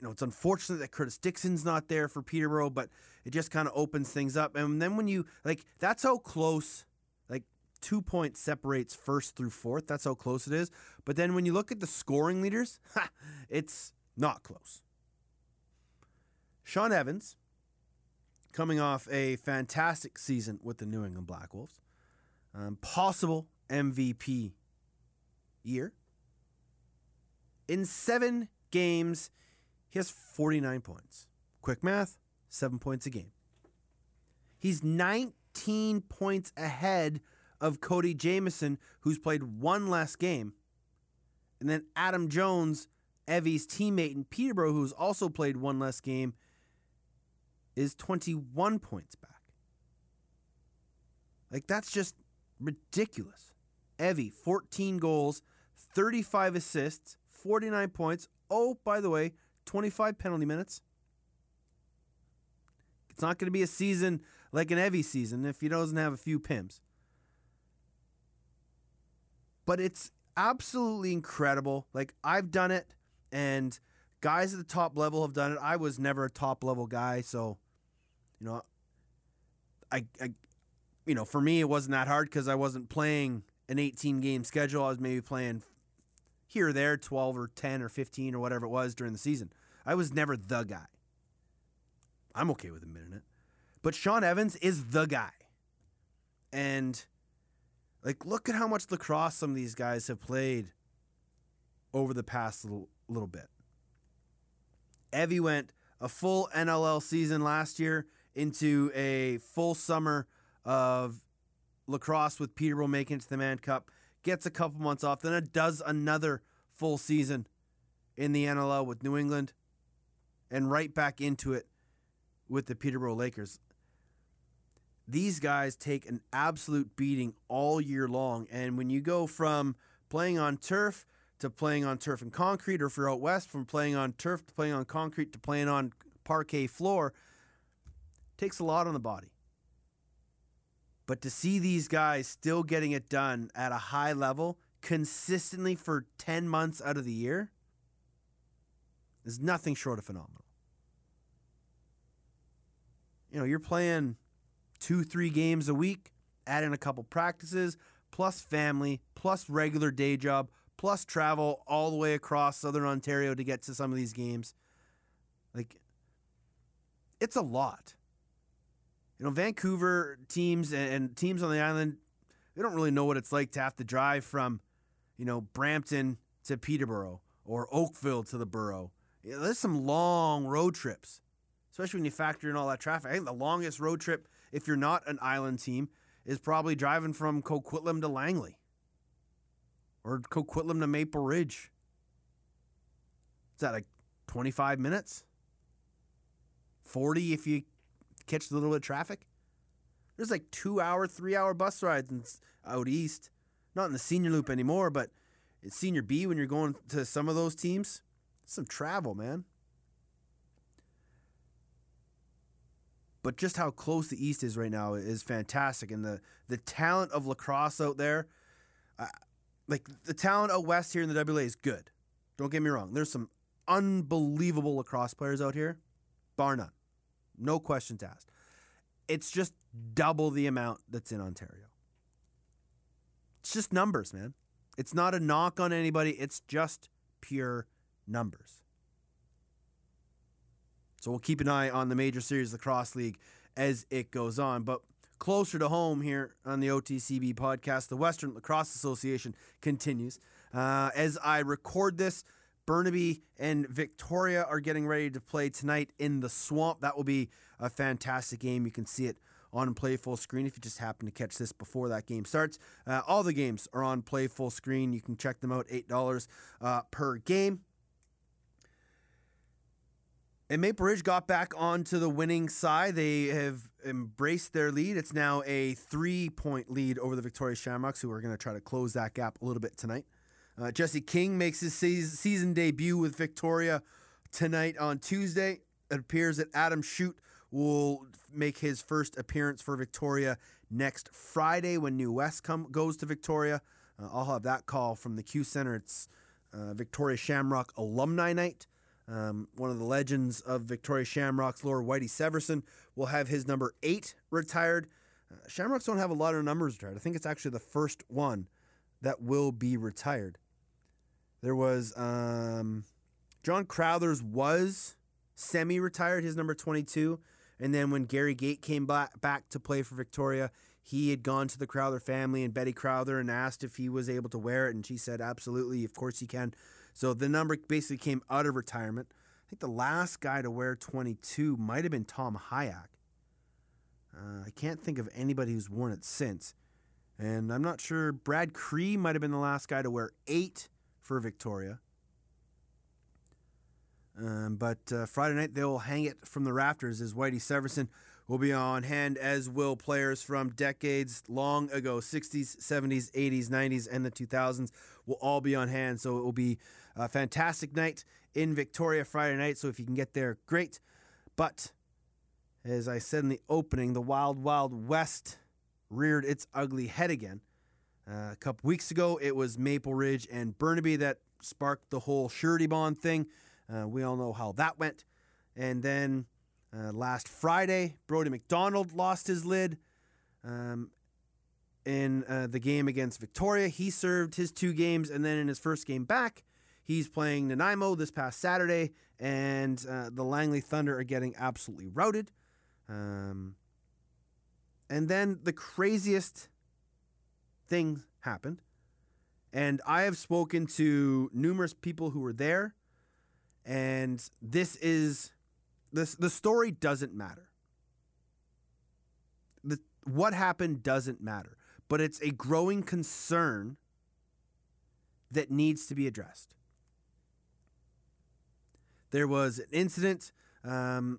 It's unfortunate that Curtis Dixon's not there for Peterborough, but it just kind of opens things up. And then when that's how close 2 points separates first through fourth. That's how close it is. But then when you look at the scoring leaders, it's not close. Sean Evans, coming off a fantastic season with the New England Black Wolves. Possible MVP year. In 7 games, he has 49 points. Quick math, 7 points a game. He's 19 points ahead of Cody Jamieson, who's played 1 less game. And then Adam Jones, Evie's teammate in Peterborough, who's also played 1 less game, is 21 points back. Like, that's just ridiculous. Evie, 14 goals, 35 assists, 49 points. Oh, by the way, 25 penalty minutes. It's not going to be a season like an Evie season if he doesn't have a few pims. But it's absolutely incredible. Like, I've done it, and guys at the top level have done it. I was never a top level guy, so, you know, I for me it wasn't that hard because I wasn't playing an 18-game schedule. I was maybe playing here or there, 12 or 10 or 15 or whatever it was during the season. I was never the guy. I'm okay with admitting it. But Sean Evans is the guy. And, like, look at how much lacrosse some of these guys have played over the past little bit. Evie went a full NLL season last year into a full summer of lacrosse with Peterborough, making it to the Man Cup, gets a couple months off, then it does another full season in the NLL with New England, and right back into it with the Peterborough Lakers. These guys take an absolute beating all year long, and when you go from playing on turf to playing on turf and concrete, or if you're out west, from playing on turf to playing on concrete to playing on parquet floor, takes a lot on the body. But to see these guys still getting it done at a high level consistently for 10 months out of the year is nothing short of phenomenal. You know, you're playing 2-3 games a week, add in a couple practices, plus family, plus regular day job, plus travel all the way across southern Ontario to get to some of these games. Like, it's a lot. You know, Vancouver teams and teams on the island, they don't really know what it's like to have to drive from, you know, Brampton to Peterborough or Oakville to the borough. You know, there's some long road trips, especially when you factor in all that traffic. I think the longest road trip, if you're not an island team, is probably driving from Coquitlam to Langley. Or Coquitlam to Maple Ridge. Is that like 25 minutes? 40 if you catch a little bit of traffic? There's like 2-hour, 3-hour bus rides out east. Not in the senior loop anymore, but it's senior B when you're going to some of those teams. Some travel, man. But just how close the east is right now is fantastic. And the talent of lacrosse out there... Like, the talent out west here in the WLA is good. Don't get me wrong. There's some unbelievable lacrosse players out here, bar none. No questions asked. It's just double the amount that's in Ontario. It's just numbers, man. It's not a knock on anybody. It's just pure numbers. So we'll keep an eye on the Major Series Lacrosse League as it goes on, but closer to home here on the OTCB podcast, the Western Lacrosse Association continues. As I record this, Burnaby and Victoria are getting ready to play tonight in the Swamp. That will be a fantastic game. You can see it on Play Full Screen if you just happen to catch this before that game starts. All the games are on Play Full Screen. You can check them out, $8 per game. And Maple Ridge got back onto the winning side. They have embraced their lead. It's now a 3-point lead over the Victoria Shamrocks, who are going to try to close that gap a little bit tonight. Jesse King makes his season debut with Victoria tonight on Tuesday. It appears that Adam Shute will make his first appearance for Victoria next Friday when New West goes to Victoria. I'll have that call from the Q Center. It's Victoria Shamrock Alumni Night. One of the legends of Victoria Shamrocks lore, Whitey Severson, will have his number 8 retired. Shamrocks don't have a lot of numbers retired. I think it's actually the first one that will be retired. There was John Crowther's was semi-retired his number 22. And then when Gary Gate came back to play for Victoria, he had gone to the Crowther family and Betty Crowther and asked if he was able to wear it. And she said, absolutely, of course he can. So the number basically came out of retirement. I think the last guy to wear 22 might have been Tom Hayak. I can't think of anybody who's worn it since. And I'm not sure. Brad Cree might have been the last guy to wear 8 for Victoria. But Friday night, they'll hang it from the rafters as Whitey Severson will be on hand, as will players from decades long ago, 60s, 70s, 80s, 90s, and the 2000s will all be on hand. So it will be a fantastic night in Victoria Friday night. So if you can get there, great. But as I said in the opening, the Wild Wild West reared its ugly head again. A couple weeks ago, it was Maple Ridge and Burnaby that sparked the whole surety bond thing. We all know how that went. And then last Friday, Brody McDonald lost his lid in the game against Victoria. He served his 2 games, and then in his first game back, he's playing Nanaimo this past Saturday, and the Langley Thunder are getting absolutely routed. And then the craziest thing happened. And I have spoken to numerous people who were there. And this the story doesn't matter. What happened doesn't matter. But it's a growing concern that needs to be addressed. There was an incident, not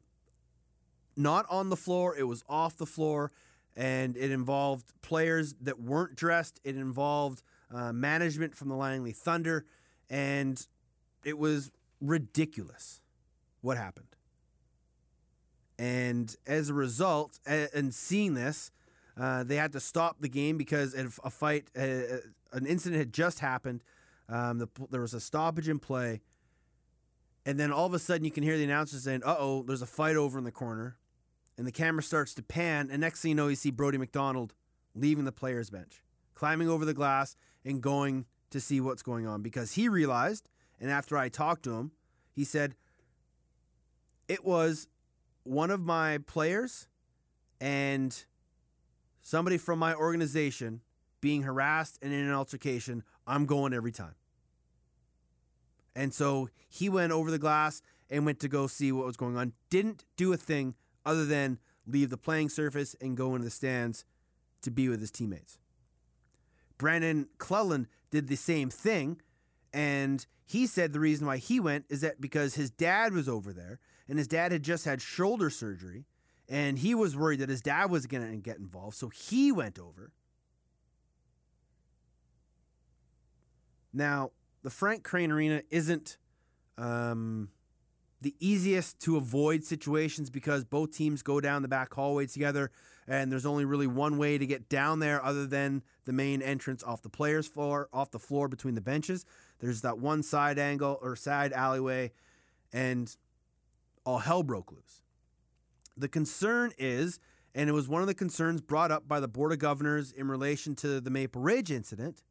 on the floor. It was off the floor. And it involved players that weren't dressed. It involved management from the Langley Thunder. And it was ridiculous what happened. And as a result, and seeing this, they had to stop the game because a fight, an incident had just happened. There was a stoppage in play. And then all of a sudden you can hear the announcer saying, uh-oh, there's a fight over in the corner. And the camera starts to pan. And next thing you know, you see Brody McDonald leaving the players' bench, climbing over the glass and going to see what's going on, because he realized, and after I talked to him, he said, it was one of my players and somebody from my organization being harassed and in an altercation. I'm going every time. And so he went over the glass and went to go see what was going on. Didn't do a thing other than leave the playing surface and go into the stands to be with his teammates. Brandon Cleland did the same thing, and he said the reason why he went is that because his dad was over there, and his dad had just had shoulder surgery, and he was worried that his dad was going to get involved, so he went over. Now, the Frank Crane Arena isn't the easiest to avoid situations, because both teams go down the back hallway together, and there's only really one way to get down there other than the main entrance off the players' floor, off the floor between the benches. There's that one side angle or side alleyway, and all hell broke loose. The concern is, and it was one of the concerns brought up by the Board of Governors in relation to the Maple Ridge incident,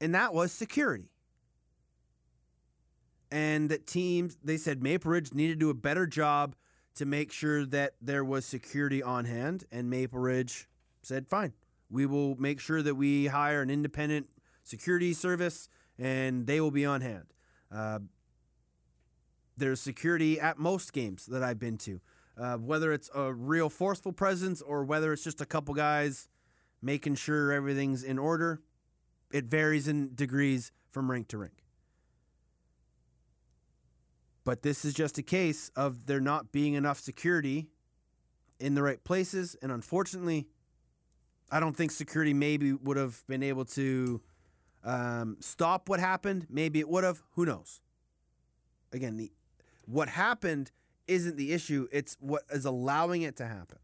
and that was security. And that teams, they said Maple Ridge needed to do a better job to make sure that there was security on hand, and Maple Ridge said, fine, we will make sure that we hire an independent security service, and they will be on hand. There's security at most games that I've been to, whether it's a real forceful presence or whether it's just a couple guys making sure everything's in order. It varies in degrees from rink to rink. But this is just a case of there not being enough security in the right places. And unfortunately, I don't think security maybe would have been able to stop what happened. Maybe it would have. Who knows? Again, what happened isn't the issue. It's what is allowing it to happen.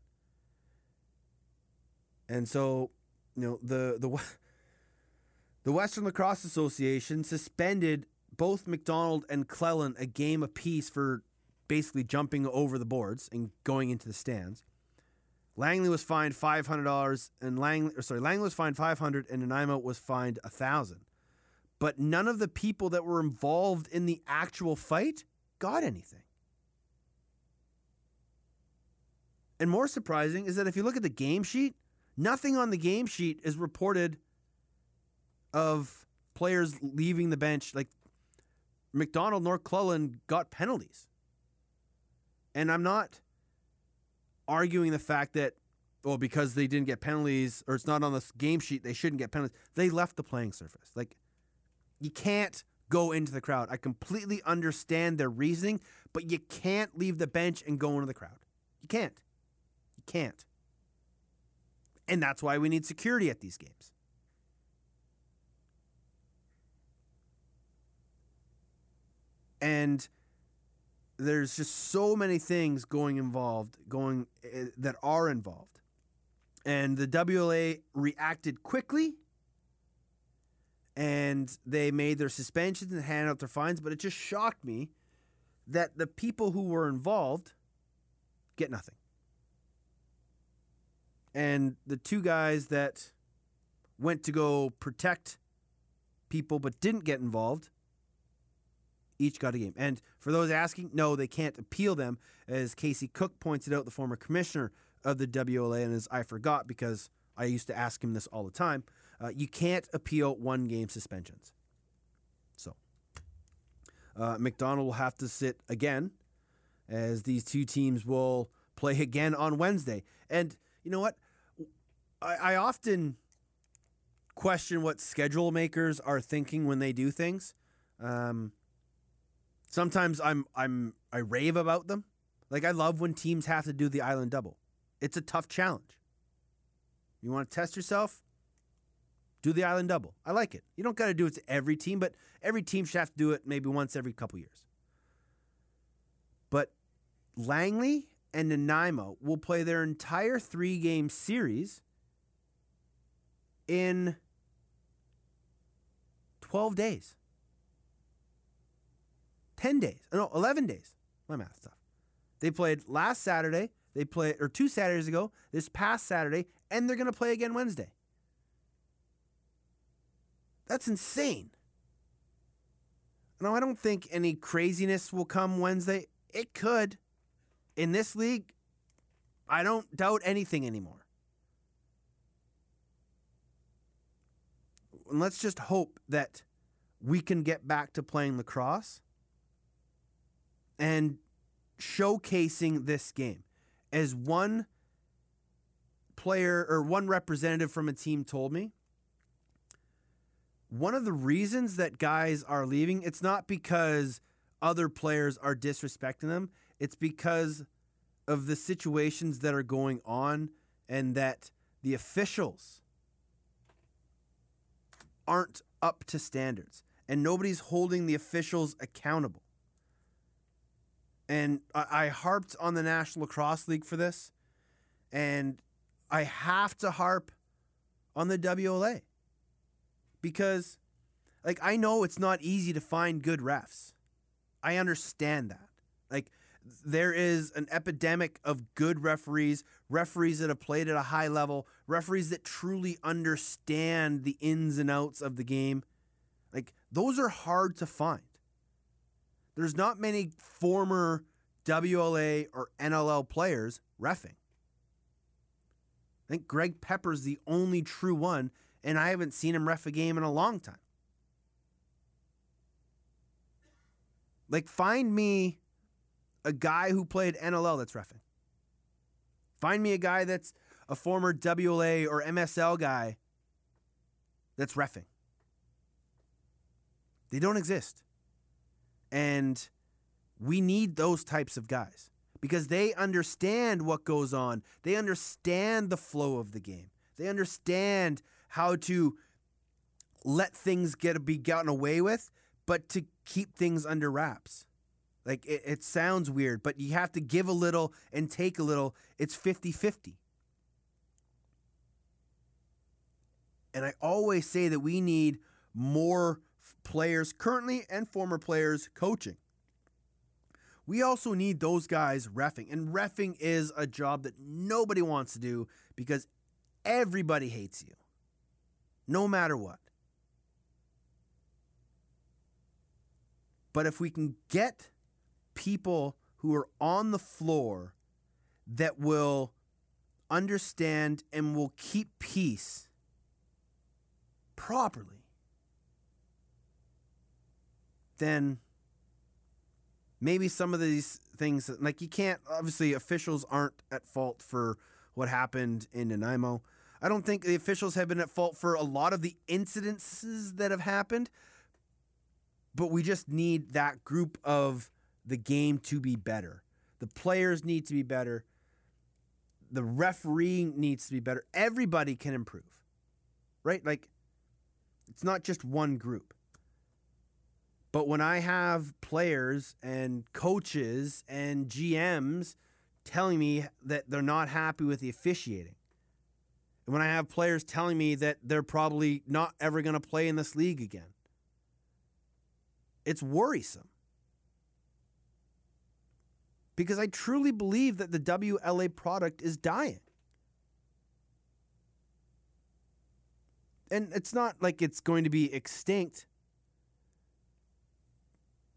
And so, you know, the Western Lacrosse Association suspended both McDonald and Cleland a game apiece for basically jumping over the boards and going into the stands. Langley was fined $500, and Langley was fined $500, and Nanaimo was fined $1,000. But none of the people that were involved in the actual fight got anything. And more surprising is that if you look at the game sheet, nothing on the game sheet is reported of players leaving the bench. Like, McDonald nor Cullen got penalties. And I'm not arguing the fact that, well, because they didn't get penalties or it's not on the game sheet, they shouldn't get penalties. They left the playing surface. Like, you can't go into the crowd. I completely understand their reasoning, but you can't leave the bench and go into the crowd. You can't. You can't. And that's why we need security at these games. And there's just so many things that are involved. And the WLA reacted quickly, and they made their suspensions and handed out their fines, but it just shocked me that the people who were involved get nothing. And the two guys that went to go protect people but didn't get involved each got a game. And for those asking, no, they can't appeal them. As Casey Cook pointed out, the former commissioner of the WLA, and as I forgot because I used to ask him this all the time, you can't appeal one-game suspensions. So McDonald will have to sit again, as these two teams will play again on Wednesday. And you know what? I often question what schedule makers are thinking when they do things. Sometimes I rave about them. Like, I love when teams have to do the island double. It's a tough challenge. You want to test yourself? Do the island double. I like it. You don't got to do it to every team, but every team should have to do it maybe once every couple years. But Langley and Nanaimo will play their entire three-game series in 12 days. 11 days. My math stuff. They played last Saturday, two Saturdays ago, this past Saturday, and they're going to play again Wednesday. That's insane. Now, I don't think any craziness will come Wednesday. It could. In this league, I don't doubt anything anymore. And let's just hope that we can get back to playing lacrosse and showcasing this game. As one player or one representative from a team told me, one of the reasons that guys are leaving, it's not because other players are disrespecting them. It's because of the situations that are going on and that the officials aren't up to standards. And nobody's holding the officials accountable. And I harped on the National Lacrosse League for this, and I have to harp on the WLA because, like, I know it's not easy to find good refs. I understand that. Like, there is an epidemic of good referees, referees that have played at a high level, referees that truly understand the ins and outs of the game. Like, those are hard to find. There's not many former WLA or NLL players reffing. I think Greg Pepper's the only true one, and I haven't seen him ref a game in a long time. Like, find me a guy who played NLL that's reffing. Find me a guy that's a former WLA or MSL guy that's reffing. They don't exist. And we need those types of guys because they understand what goes on. They understand the flow of the game. They understand how to let things be gotten away with, but to keep things under wraps. Like, it sounds weird, but you have to give a little and take a little. It's 50-50. And I always say that we need more players currently and former players coaching. We also need those guys reffing, and reffing is a job that nobody wants to do because everybody hates you, no matter what. But if we can get people who are on the floor that will understand and will keep peace properly, then maybe some of these things, like, you can't, obviously officials aren't at fault for what happened in Nanaimo. I don't think the officials have been at fault for a lot of the incidences that have happened, but we just need that group of the game to be better. The players need to be better. The refereeing needs to be better. Everybody can improve, right? Like, it's not just one group. But when I have players and coaches and GMs telling me that they're not happy with the officiating, and when I have players telling me that they're probably not ever going to play in this league again, it's worrisome. Because I truly believe that the WLA product is dying. And it's not like it's going to be extinct,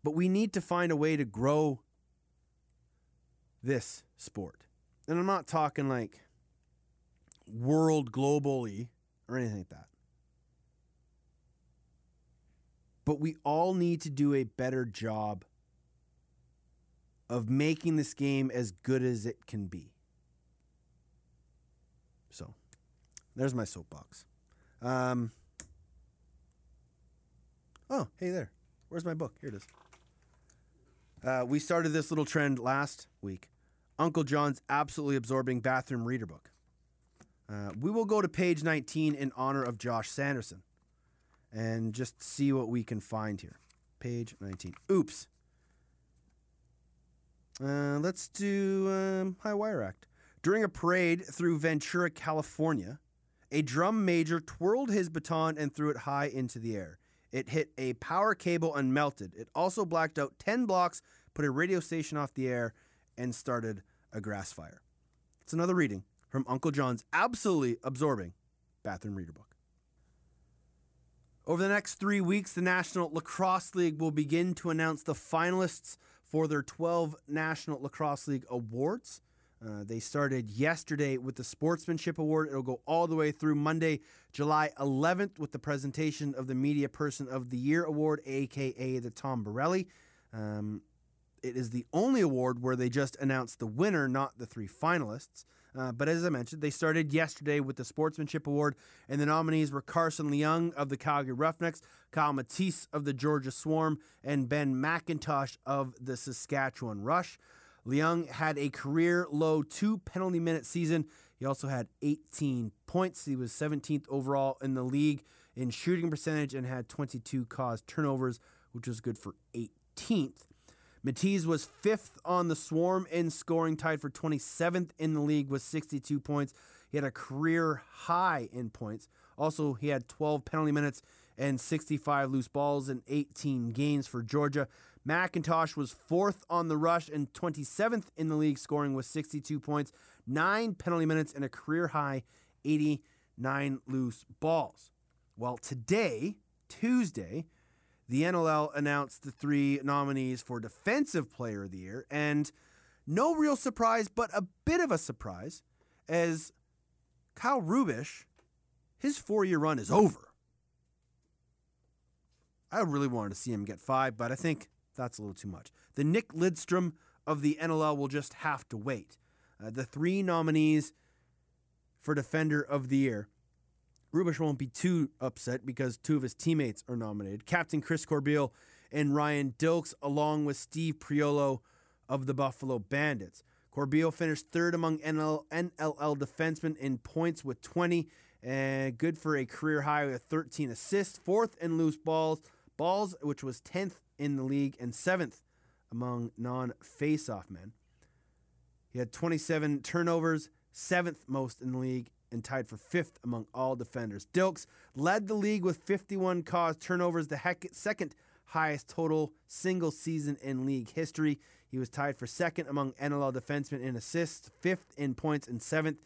but we need to find a way to grow this sport. And I'm not talking like world globally or anything like that. But we all need to do a better job of making this game as good as it can be. So, there's my soapbox. Oh, hey there. Where's my book? Here it is. We started this little trend last week. Uncle John's Absolutely Absorbing Bathroom Reader Book. We will go to page 19 in honor of Josh Sanderson and just see what we can find here. Page 19. Oops. Let's do High Wire Act. During a parade through Ventura, California, a drum major twirled his baton and threw it high into the air. It hit a power cable and melted. It also blacked out 10 blocks, put a radio station off the air, and started a grass fire. It's another reading from Uncle John's Absolutely Absorbing Bathroom Reader Book. Over the next 3 weeks, the National Lacrosse League will begin to announce the finalists for their 12 National Lacrosse League awards. They started yesterday with the Sportsmanship Award. It'll go all the way through Monday, July 11th, with the presentation of the Media Person of the Year Award, a.k.a. the Tom Borelli. It is the only award where they just announced the winner, not the three finalists. But as I mentioned, they started yesterday with the Sportsmanship Award, and the nominees were Carson Leung of the Calgary Roughnecks, Kyle Matisse of the Georgia Swarm, and Ben McIntosh of the Saskatchewan Rush. Leung had a career-low 2 penalty-minute season. He also had 18 points. He was 17th overall in the league in shooting percentage and had 22 caused turnovers, which was good for 18th. Matisse was 5th on the Swarm in scoring, tied for 27th in the league with 62 points. He had a career high in points. Also, he had 12 penalty minutes and 65 loose balls in 18 games for Georgia. McIntosh was 4th on the Rush and 27th in the league, scoring with 62 points, 9 penalty minutes, and a career high 89 loose balls. Well, today, Tuesday, the NLL announced the 3 nominees for Defensive Player of the Year, and no real surprise, but a bit of a surprise, as Kyle Rubish, his 4-year run is over. I really wanted to see him get 5, but I think that's a little too much. The Nick Lidstrom of the NLL will just have to wait. The 3 nominees for Defender of the Year. Rubish won't be too upset because 2 of his teammates are nominated. Captain Chris Corbeil and Ryan Dilks, along with Steve Priolo of the Buffalo Bandits. Corbeil finished 3rd among NLL defensemen in points with 20, and good for a career high with 13 assists. 4th in loose balls, which was 10th in the league and 7th among non-faceoff men. He had 27 turnovers, 7th most in the league, and tied for 5th among all defenders. Dilks led the league with 51 caused turnovers, the second highest total single season in league history. He was tied for 2nd among NLL defensemen in assists, 5th in points, and 7th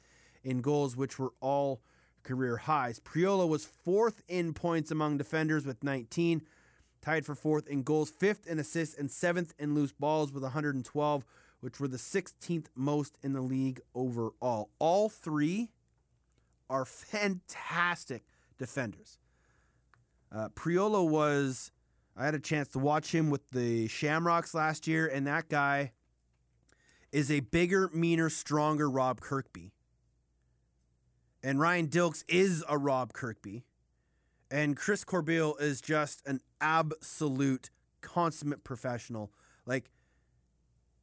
in goals, which were all career highs. Priolo was 4th in points among defenders with 19, tied for 4th in goals, 5th in assists, and 7th in loose balls with 112, which were the 16th most in the league overall. All three are fantastic defenders. Priolo was, I had a chance to watch him with the Shamrocks last year, and that guy is a bigger, meaner, stronger Rob Kirkby. And Ryan Dilks is a Rob Kirkby. And Chris Corbeil is just an absolute consummate professional. Like,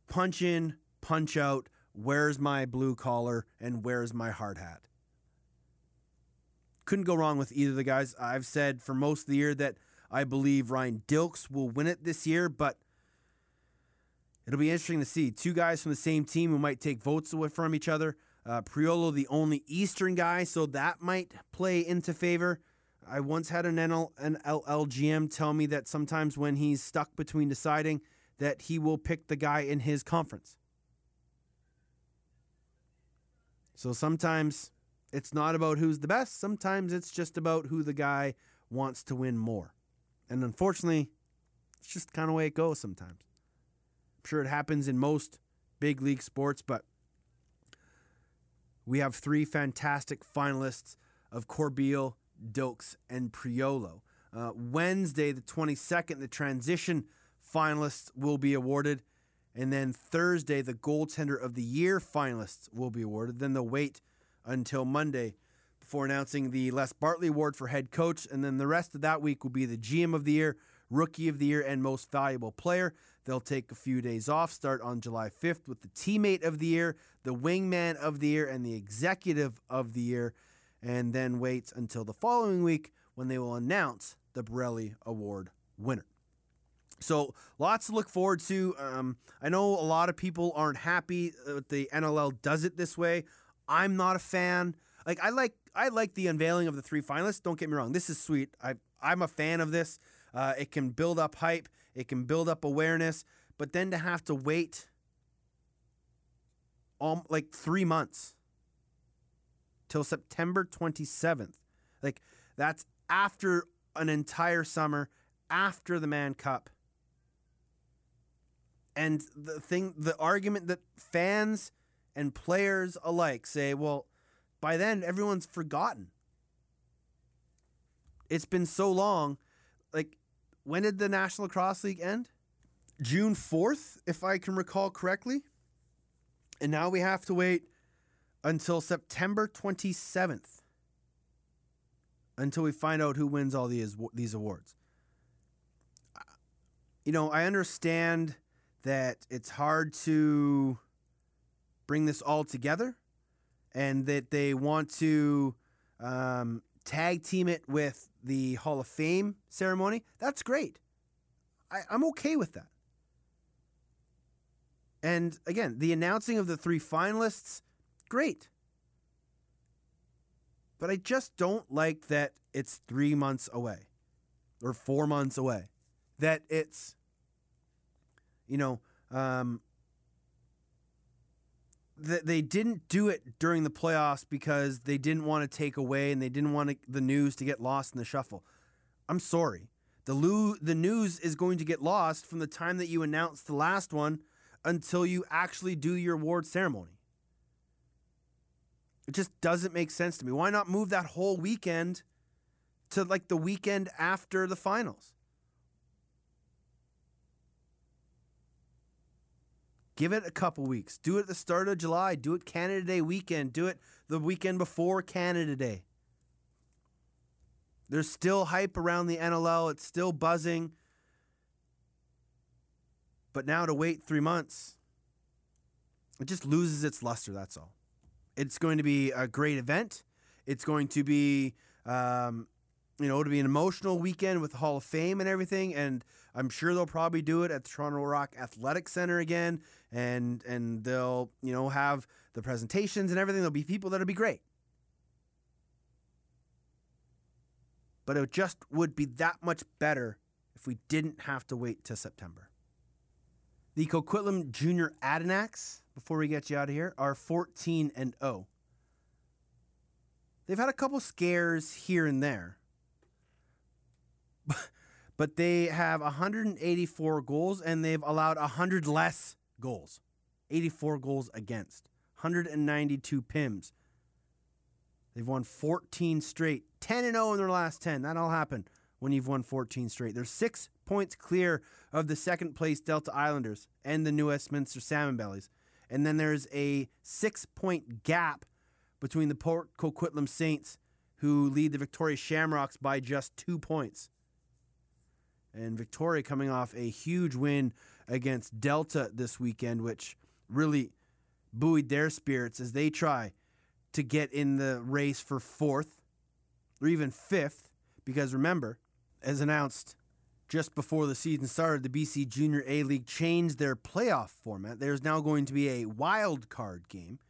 punch in, punch out, where's my blue collar, and where's my hard hat? Couldn't go wrong with either of the guys. I've said for most of the year that I believe Ryan Dilks will win it this year, but it'll be interesting to see. Two guys from the same team who might take votes away from each other. Priolo, the only Eastern guy, so that might play into favor. I once had an NLL GM tell me that sometimes when he's stuck between deciding that he will pick the guy in his conference. So sometimes it's not about who's the best. Sometimes it's just about who the guy wants to win more. And unfortunately, it's just kind of the way it goes sometimes. I'm sure it happens in most big league sports, but we have three fantastic finalists of Corbeil, Dilks, and Priolo. Wednesday, the 22nd, the transition finalists will be awarded. And then Thursday, the goaltender of the year finalists will be awarded. Then they'll wait until Monday before announcing the Les Bartley Award for head coach. And then the rest of that week will be the GM of the year, rookie of the year, and most valuable player. They'll take a few days off, start on July 5th with the teammate of the year, the wingman of the year, and the executive of the year, and then wait until the following week when they will announce the Borelli Award winner. So lots to look forward to. I know a lot of people aren't happy that the NLL does it this way. I'm not a fan. I like the unveiling of the three finalists. Don't get me wrong. This is sweet. I'm a fan of this. It can build up hype. It can build up awareness. But then to have to wait 3 months till September 27th. Like, that's after an entire summer, after the Man Cup. And the argument that fans and players alike say, well, by then everyone's forgotten. It's been so long. Like, when did the National Lacrosse League end? June 4th, if I can recall correctly. And now we have to wait until September 27th until we find out who wins all these awards. You know, I understand that it's hard to bring this all together and that they want to tag team it with the Hall of Fame ceremony. That's great. I'm okay with that. And again, the announcing of the three finalists, great. But I just don't like that it's 3 months away or 4 months away. That it's, that they didn't do it during the playoffs because they didn't want to take away and they didn't want the news to get lost in the shuffle. I'm sorry. The news is going to get lost from the time that you announce the last one until you actually do your award ceremony. It just doesn't make sense to me. Why not move that whole weekend to like the weekend after the finals? Give it a couple weeks. Do it at the start of July. Do it Canada Day weekend. Do it the weekend before Canada Day. There's still hype around the NLL. It's still buzzing. But now to wait 3 months, it just loses its luster, that's all. It's going to be a great event. It's going to be, it'll be an emotional weekend with the Hall of Fame and everything, and I'm sure they'll probably do it at the Toronto Rock Athletic Center again, and they'll, have the presentations and everything. There'll be people that'll be great. But it just would be that much better if we didn't have to wait till September. The Coquitlam Junior Adnacs, before we get you out of here, are 14-0. They've had a couple scares here and there. But they have 184 goals, and they've allowed 100 less goals. 84 goals against, 192 PIMs. They've won 14 straight, 10-0 in their last 10. That'll happen when you've won 14 straight. They're 6 points clear of the second-place Delta Islanders and the New Westminster Salmon Bellies. And then there's a 6-point gap between the Port Coquitlam Saints, who lead the Victoria Shamrocks by just 2 points. And Victoria coming off a huge win against Delta this weekend, which really buoyed their spirits as they try to get in the race for fourth or even fifth. Because remember, as announced just before the season started, the BC Junior A League changed their playoff format. There's now going to be a wild card game.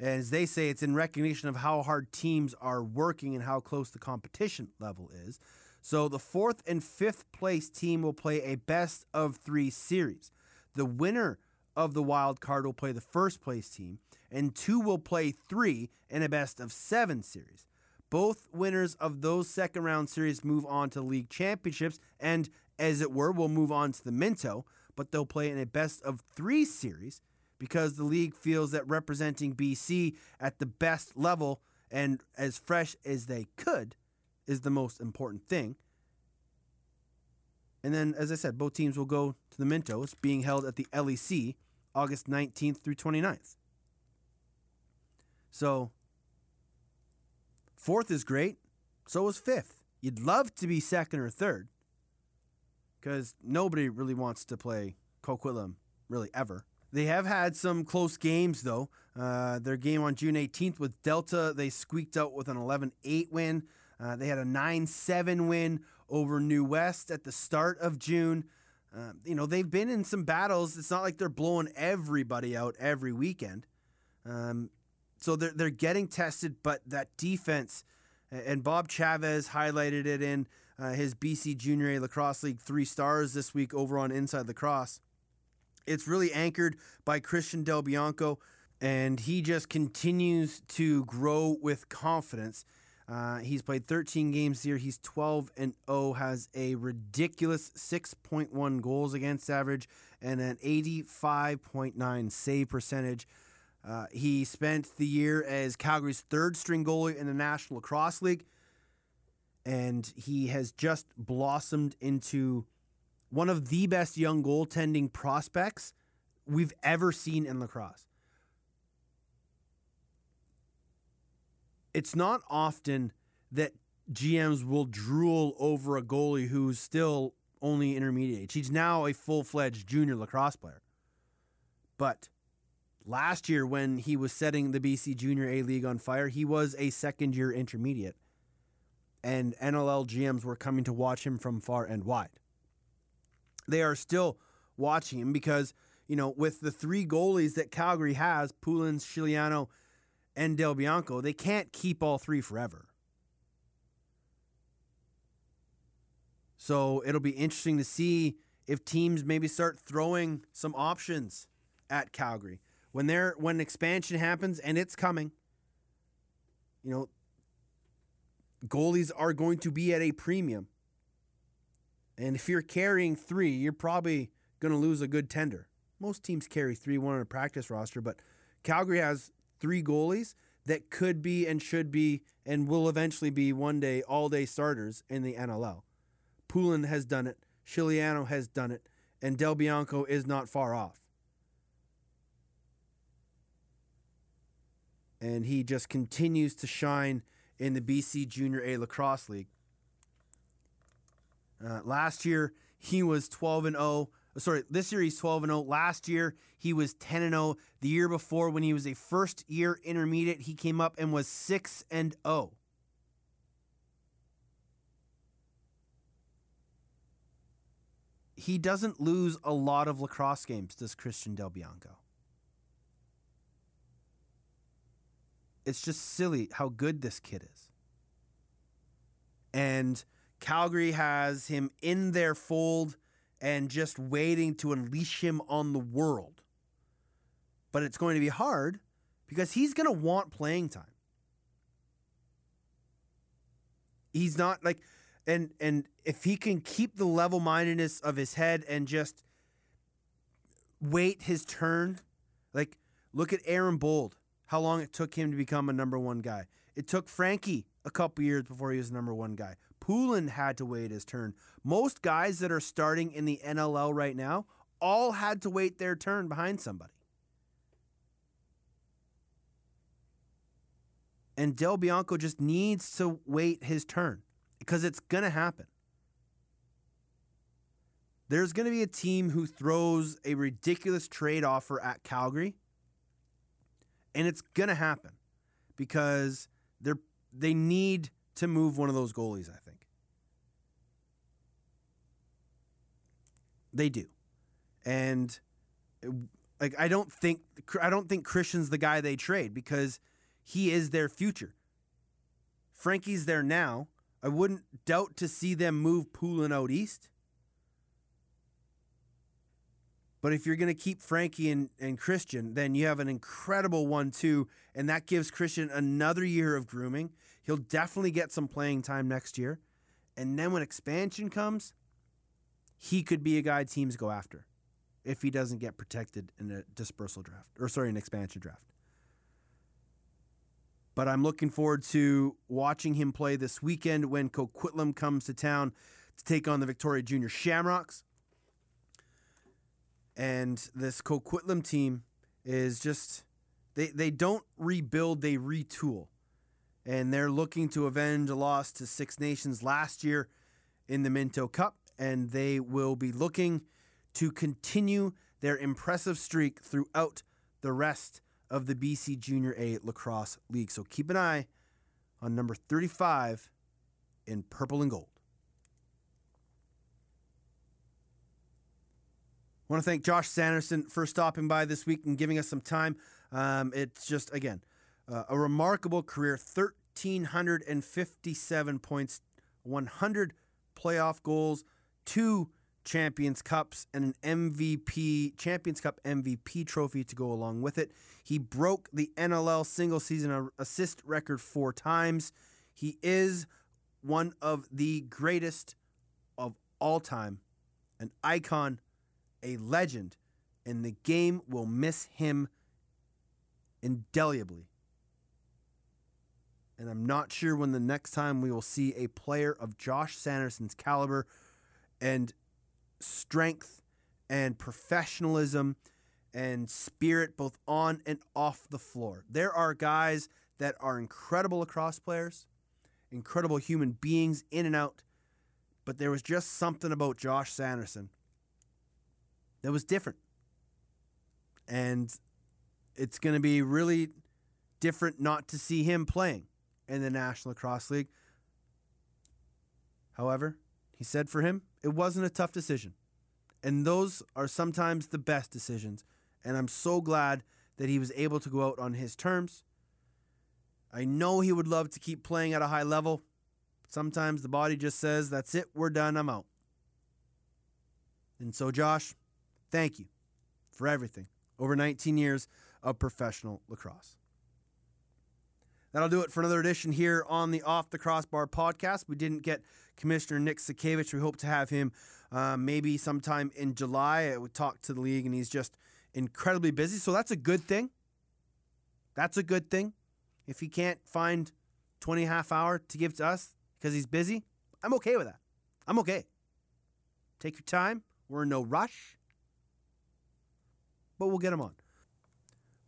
As they say, it's in recognition of how hard teams are working and how close the competition level is. So the fourth and fifth place team will play a best of three series. The winner of the wild card will play the first place team, and two will play three in a best of seven series. Both winners of those second round series move on to league championships and, as it were, will move on to the Minto, but they'll play in a best of three series, because the league feels that representing BC at the best level and as fresh as they could is the most important thing. And then, as I said, both teams will go to the Minto. It's being held at the LEC August 19th through 29th. So, fourth is great. So is fifth. You'd love to be second or third, because nobody really wants to play Coquitlam, really, ever. They have had some close games, though. Their game on June 18th with Delta, they squeaked out with an 11-8 win. They had a 9-7 win over New West at the start of June. They've been in some battles. It's not like they're blowing everybody out every weekend. So they're getting tested, but that defense, and Bob Chavez highlighted it in his BC Junior A Lacrosse League 3 Stars this week over on Inside Lacrosse. It's really anchored by Christian Del Bianco, and he just continues to grow with confidence. He's played 13 games here. He's 12-0, has a ridiculous 6.1 goals against average and an 85.9 save percentage. He spent the year as Calgary's third-string goalie in the National Lacrosse League, and he has just blossomed into one of the best young goaltending prospects we've ever seen in lacrosse. It's not often that GMs will drool over a goalie who's still only intermediate. He's now a full-fledged junior lacrosse player. But last year, when he was setting the BC Junior A League on fire, he was a second-year intermediate, and NLL GMs were coming to watch him from far and wide. They are still watching him because, with the three goalies that Calgary has, Poulin, Shiliano, and Del Bianco, they can't keep all three forever. So it'll be interesting to see if teams maybe start throwing some options at Calgary. When expansion happens, and it's coming, goalies are going to be at a premium. And if you're carrying three, you're probably going to lose a good tender. Most teams carry 3-1 on a practice roster, but Calgary has three goalies that could be and should be and will eventually be one day all-day starters in the NLL. Poulin has done it, Shiliano has done it, and Del Bianco is not far off. And he just continues to shine in the BC Junior A Lacrosse League. This year he's 12-0. Last year he was 10-0. The year before, when he was a first-year intermediate, he came up and was 6-0. He doesn't lose a lot of lacrosse games, does Christian Del Bianco. It's just silly how good this kid is. And Calgary has him in their fold and just waiting to unleash him on the world. But it's going to be hard because he's going to want playing time. He's not like, and if he can keep the level-mindedness of his head and just wait his turn, Like, look at Aaron Bold, how long it took him to become a number one guy. It took Frankie a couple years before he was number one guy. Poulin had to wait his turn. Most guys that are starting in the NLL right now all had to wait their turn behind somebody. And Del Bianco just needs to wait his turn because it's going to happen. There's going to be a team who throws a ridiculous trade offer at Calgary, and it's going to happen because they need to move one of those goalies, I think. They do. And like I don't think Christian's the guy they trade because he is their future. Frankie's there now. I wouldn't doubt to see them move Poulin out east. But if you're going to keep Frankie and Christian, then you have an incredible 1-2, and that gives Christian another year of grooming. He'll definitely get some playing time next year. And then when expansion comes, he could be a guy teams go after if he doesn't get protected in a dispersal draft, or sorry, an expansion draft. But I'm looking forward to watching him play this weekend when Coquitlam comes to town to take on the Victoria Junior Shamrocks. And this Coquitlam team is just, they don't rebuild, they retool. And they're looking to avenge a loss to Six Nations last year in the Minto Cup. And they will be looking to continue their impressive streak throughout the rest of the BC Junior A Lacrosse League. So keep an eye on number 35 in purple and gold. I want to thank Josh Sanderson for stopping by this week and giving us some time. It's just, again, a remarkable career. 1,357 points, 100 playoff goals, 2 Champions Cups, and an MVP, Champions Cup MVP trophy to go along with it. He broke the NLL single-season assist record 4 times. He is one of the greatest of all time, an icon, a legend, and the game will miss him indelibly. And I'm not sure when the next time we will see a player of Josh Sanderson's caliber and strength and professionalism and spirit both on and off the floor. There are guys that are incredible lacrosse players, incredible human beings in and out, but there was just something about Josh Sanderson that was different. And it's going to be really different not to see him playing in the National Lacrosse League. However, he said for him, it wasn't a tough decision. And those are sometimes the best decisions. And I'm so glad that he was able to go out on his terms. I know he would love to keep playing at a high level. Sometimes the body just says, that's it, we're done, I'm out. And so, Josh, thank you for everything. Over 19 years of professional lacrosse. That'll do it for another edition here on the Off the Crossbar podcast. We didn't get Commissioner Nick Sikiewicz. We hope to have him maybe sometime in July. I would talk to the league, and he's just incredibly busy. So that's a good thing. That's a good thing. If he can't find 20.5 hours to give to us because he's busy, I'm okay with that. I'm okay. Take your time. We're in no rush. But we'll get him on.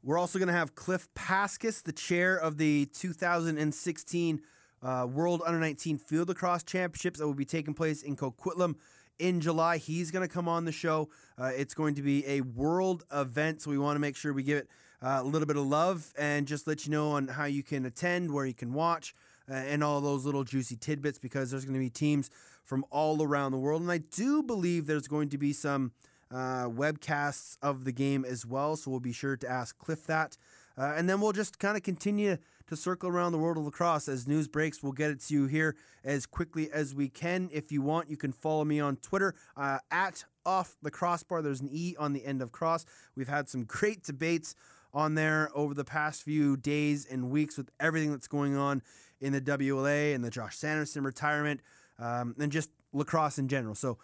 We're also going to have Cliff Paskus, the chair of the 2016 World Under-19 Field Lacrosse Championships that will be taking place in Coquitlam in July. He's going to come on the show. It's going to be a world event, so we want to make sure we give it a little bit of love and just let you know on how you can attend, where you can watch, and all those little juicy tidbits because there's going to be teams from all around the world. And I do believe there's going to be some webcasts of the game as well, so we'll be sure to ask Cliff that. And then we'll just kind of continue to circle around the world of lacrosse. As news breaks, we'll get it to you here as quickly as we can. If you want, you can follow me on Twitter at Off the Crossbar. There's an E on the end of cross. We've had some great debates on there over the past few days and weeks with everything that's going on in the WLA and the Josh Sanderson retirement, and just lacrosse in general. So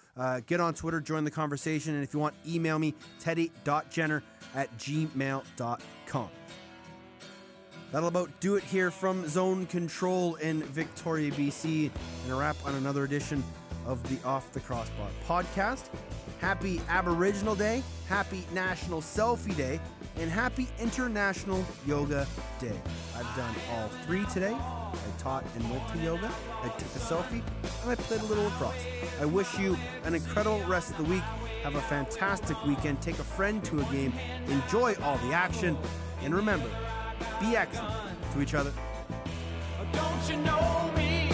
get on Twitter, join the conversation, and if you want, email me, teddy.jenner@gmail.com. That'll about do it here from Zone Control in Victoria, BC, and a wrap on another edition of the Off the Crossbar podcast. Happy Aboriginal Day, happy National Selfie Day, and happy International Yoga Day. I've done all three today. I taught and went to yoga, I took a selfie, and I played a little lacrosse. I wish you an incredible rest of the week. Have a fantastic weekend. Take a friend to a game. Enjoy all the action. And remember, be excellent to each other. Don't you know me?